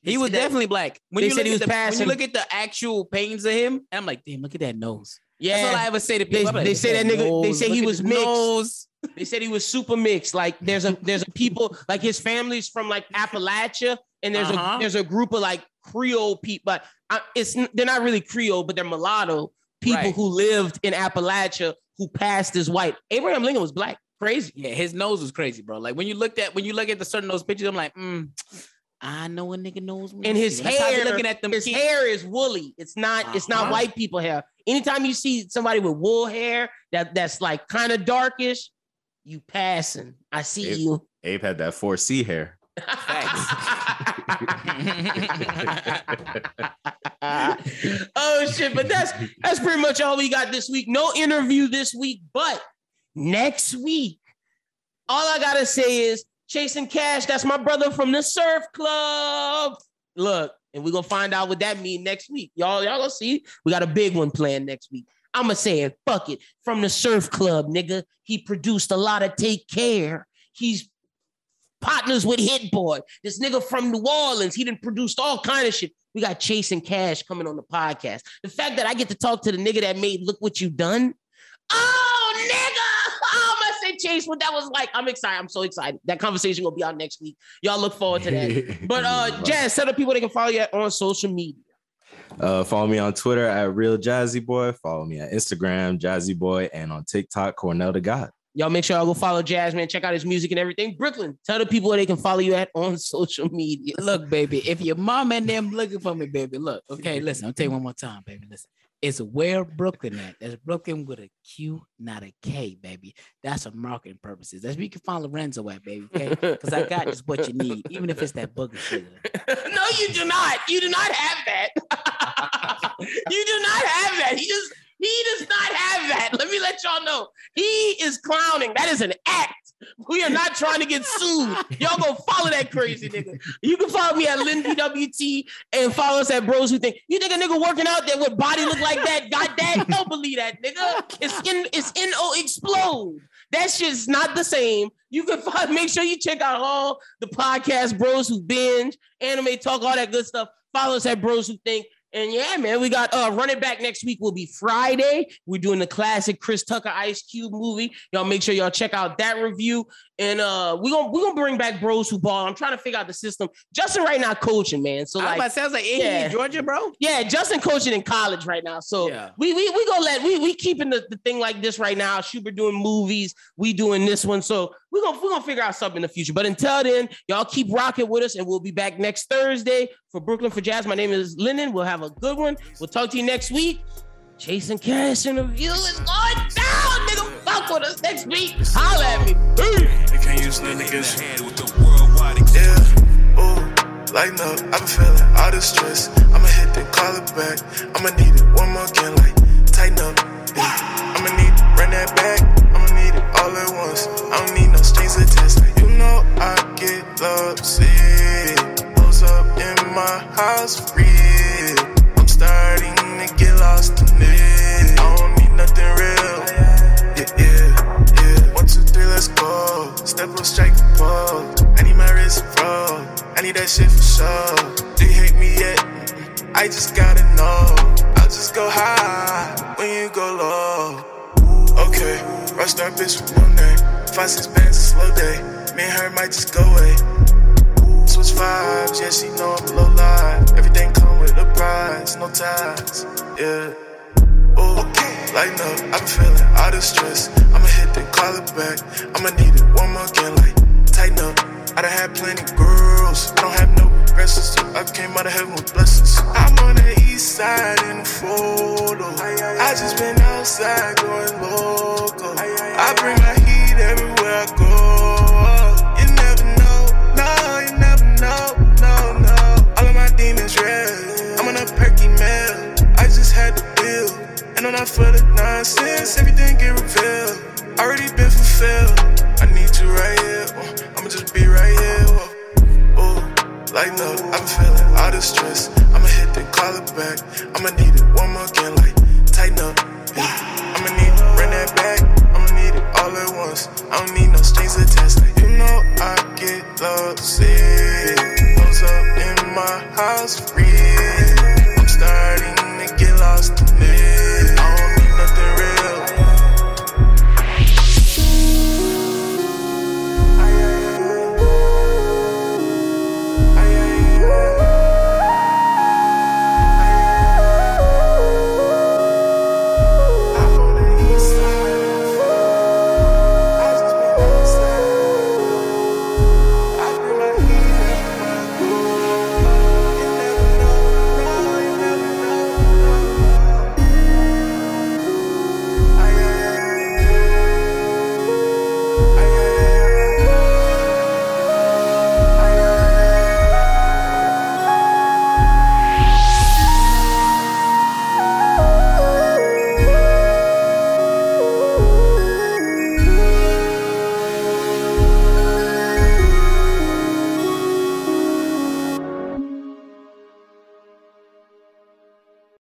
They he was definitely that. Black. When they you said he was the, passing. When you look at the actual paintings of him, and I'm like, damn, look at that nose. Yeah, that's all I ever say to people. They, like, they say that nigga. Nose, they say he was mixed. Nose. They said he was super mixed. Like there's a there's a people like his family's from like Appalachia, and there's uh-huh. a there's a group of like Creole people, but I, it's they're not really Creole, but they're mulatto people right. who lived in Appalachia who passed as white. Abraham Lincoln was black. Crazy. Yeah, his nose was crazy, bro. Like when you looked at when you look at the certain nose pictures, I'm like, mm, I know a nigga knows. And his hair, looking at them his kids. Hair is woolly. It's not. Uh-huh. It's not white people hair. Anytime you see somebody with wool hair that that's like kind of darkish. You passing. I see Abe, you. Abe had that four C hair. Oh, shit. But that's that's pretty much all we got this week. No interview this week, but next week, all I got to say is Chasing Cash. That's my brother from the Surf Club. Look, and we're going to find out what that means next week. Y'all, y'all going to see. We got a big one planned next week. I'm going to say it, fuck it, from the Surf Club, nigga. He produced a lot of Take Care. He's partners with Hit Boy. This nigga from New Orleans, he done produced all kind of shit. We got Chasing Cash coming on the podcast. The fact that I get to talk to the nigga that made Look What You Done. Oh, nigga. Oh, I'm going to say Chase what that was like. I'm excited. I'm so excited. That conversation going to be out next week. Y'all look forward to that. But uh, Jazz, tell the people they can follow you on social media. Uh, follow me on Twitter at Real Jazzy Boy. Follow me at Instagram, Jazzy Boy, and on TikTok, Cornell the God. Y'all make sure y'all go follow Jazz, man. Check out his music and everything. Brooklyn, tell the people where they can follow you at on social media. Look, baby, if your mom and them looking for me, baby, look. Okay, listen, I'll tell you one more time, baby. Listen, it's where Brooklyn at. That's Brooklyn with a Q, not a K, baby. That's for marketing purposes. That's where you can find Lorenzo at, baby, okay? Because I got just what you need, even if it's that booger shit. No, you do not. You do not have that. You do not have that. He just he does not have that. Let me let y'all know. He is clowning. That is an act. We are not trying to get sued. Y'all go follow that crazy nigga. You can follow me at Lynn P W T and follow us at Bros Who Think. You think a nigga working out there with body look like that? God damn, don't believe that, nigga. It's in it's N O explode. That shit's not the same. You can find, make sure you check out all the podcast, Bros Who Binge, Anime Talk, all that good stuff. Follow us at Bros Who Think. And yeah, man, we got uh, Running Back next week will be Friday. We're doing the classic Chris Tucker Ice Cube movie. Y'all make sure y'all check out that review. And uh, we're going we gonna to bring back Bros Who Ball. I'm trying to figure out the system. Justin right now coaching, man. So like, sounds like A D yeah. Georgia, bro. Yeah, Justin coaching in college right now. So yeah. we we we gonna let we we keeping the, the thing like this right now. Schubert doing movies. We doing this one. So We're gonna, we're gonna figure out something in the future. But until then, y'all keep rocking with us, and we'll be back next Thursday for Brooklyn for Jazz. My name is Lyndon. We'll have a good one. We'll talk to you next week. Chasing Cash and the View is going down. Nigga, fuck with us next week. Holla at me. They can't use niggas hand with the worldwide. Yeah, ooh, like no, I've been feeling all the stress. I'ma hit the collar back. I'ma need it one more again, like tighten up. Yeah. I'ma need to run that back. I'ma need it all at once. I don't need no strings attached. Like, you know I get love sick. Close up in my house, free. I'm starting to get lost in it. I don't need nothing real. Yeah, yeah, yeah. One, two, three, let's go. Step up, strike the pole. I need my wrist, bro. I need that shit for sure. Do you hate me yet? I just gotta know. I'll just go high when you go low. Okay, rush that bitch with one name. Five, six bands, a slow day. Me and her might just go away. Switch vibes, yeah, she know I'm low life. Everything come with a price, no ties, yeah. Ooh, lighten up, I've been feeling all the stress. I'ma hit the collar back. I'ma need it one more again, like tighten up. I done had plenty girls, I don't have no regrets. I came out of heaven with blessings. I'm on the east side in the photo. I just been outside going local. I bring my heat everywhere I go. You never know, no, you never know, no, no. All of my demons red, I'm on a perky mail. I just had to build, and I'm not for the nonsense. Everything get revealed, already been fulfilled. I need you right here, oh, I'ma just be right here, oh, oh. Like no, I've been feeling all the stress. I'ma hit the collar back. I'ma need it one more again. Like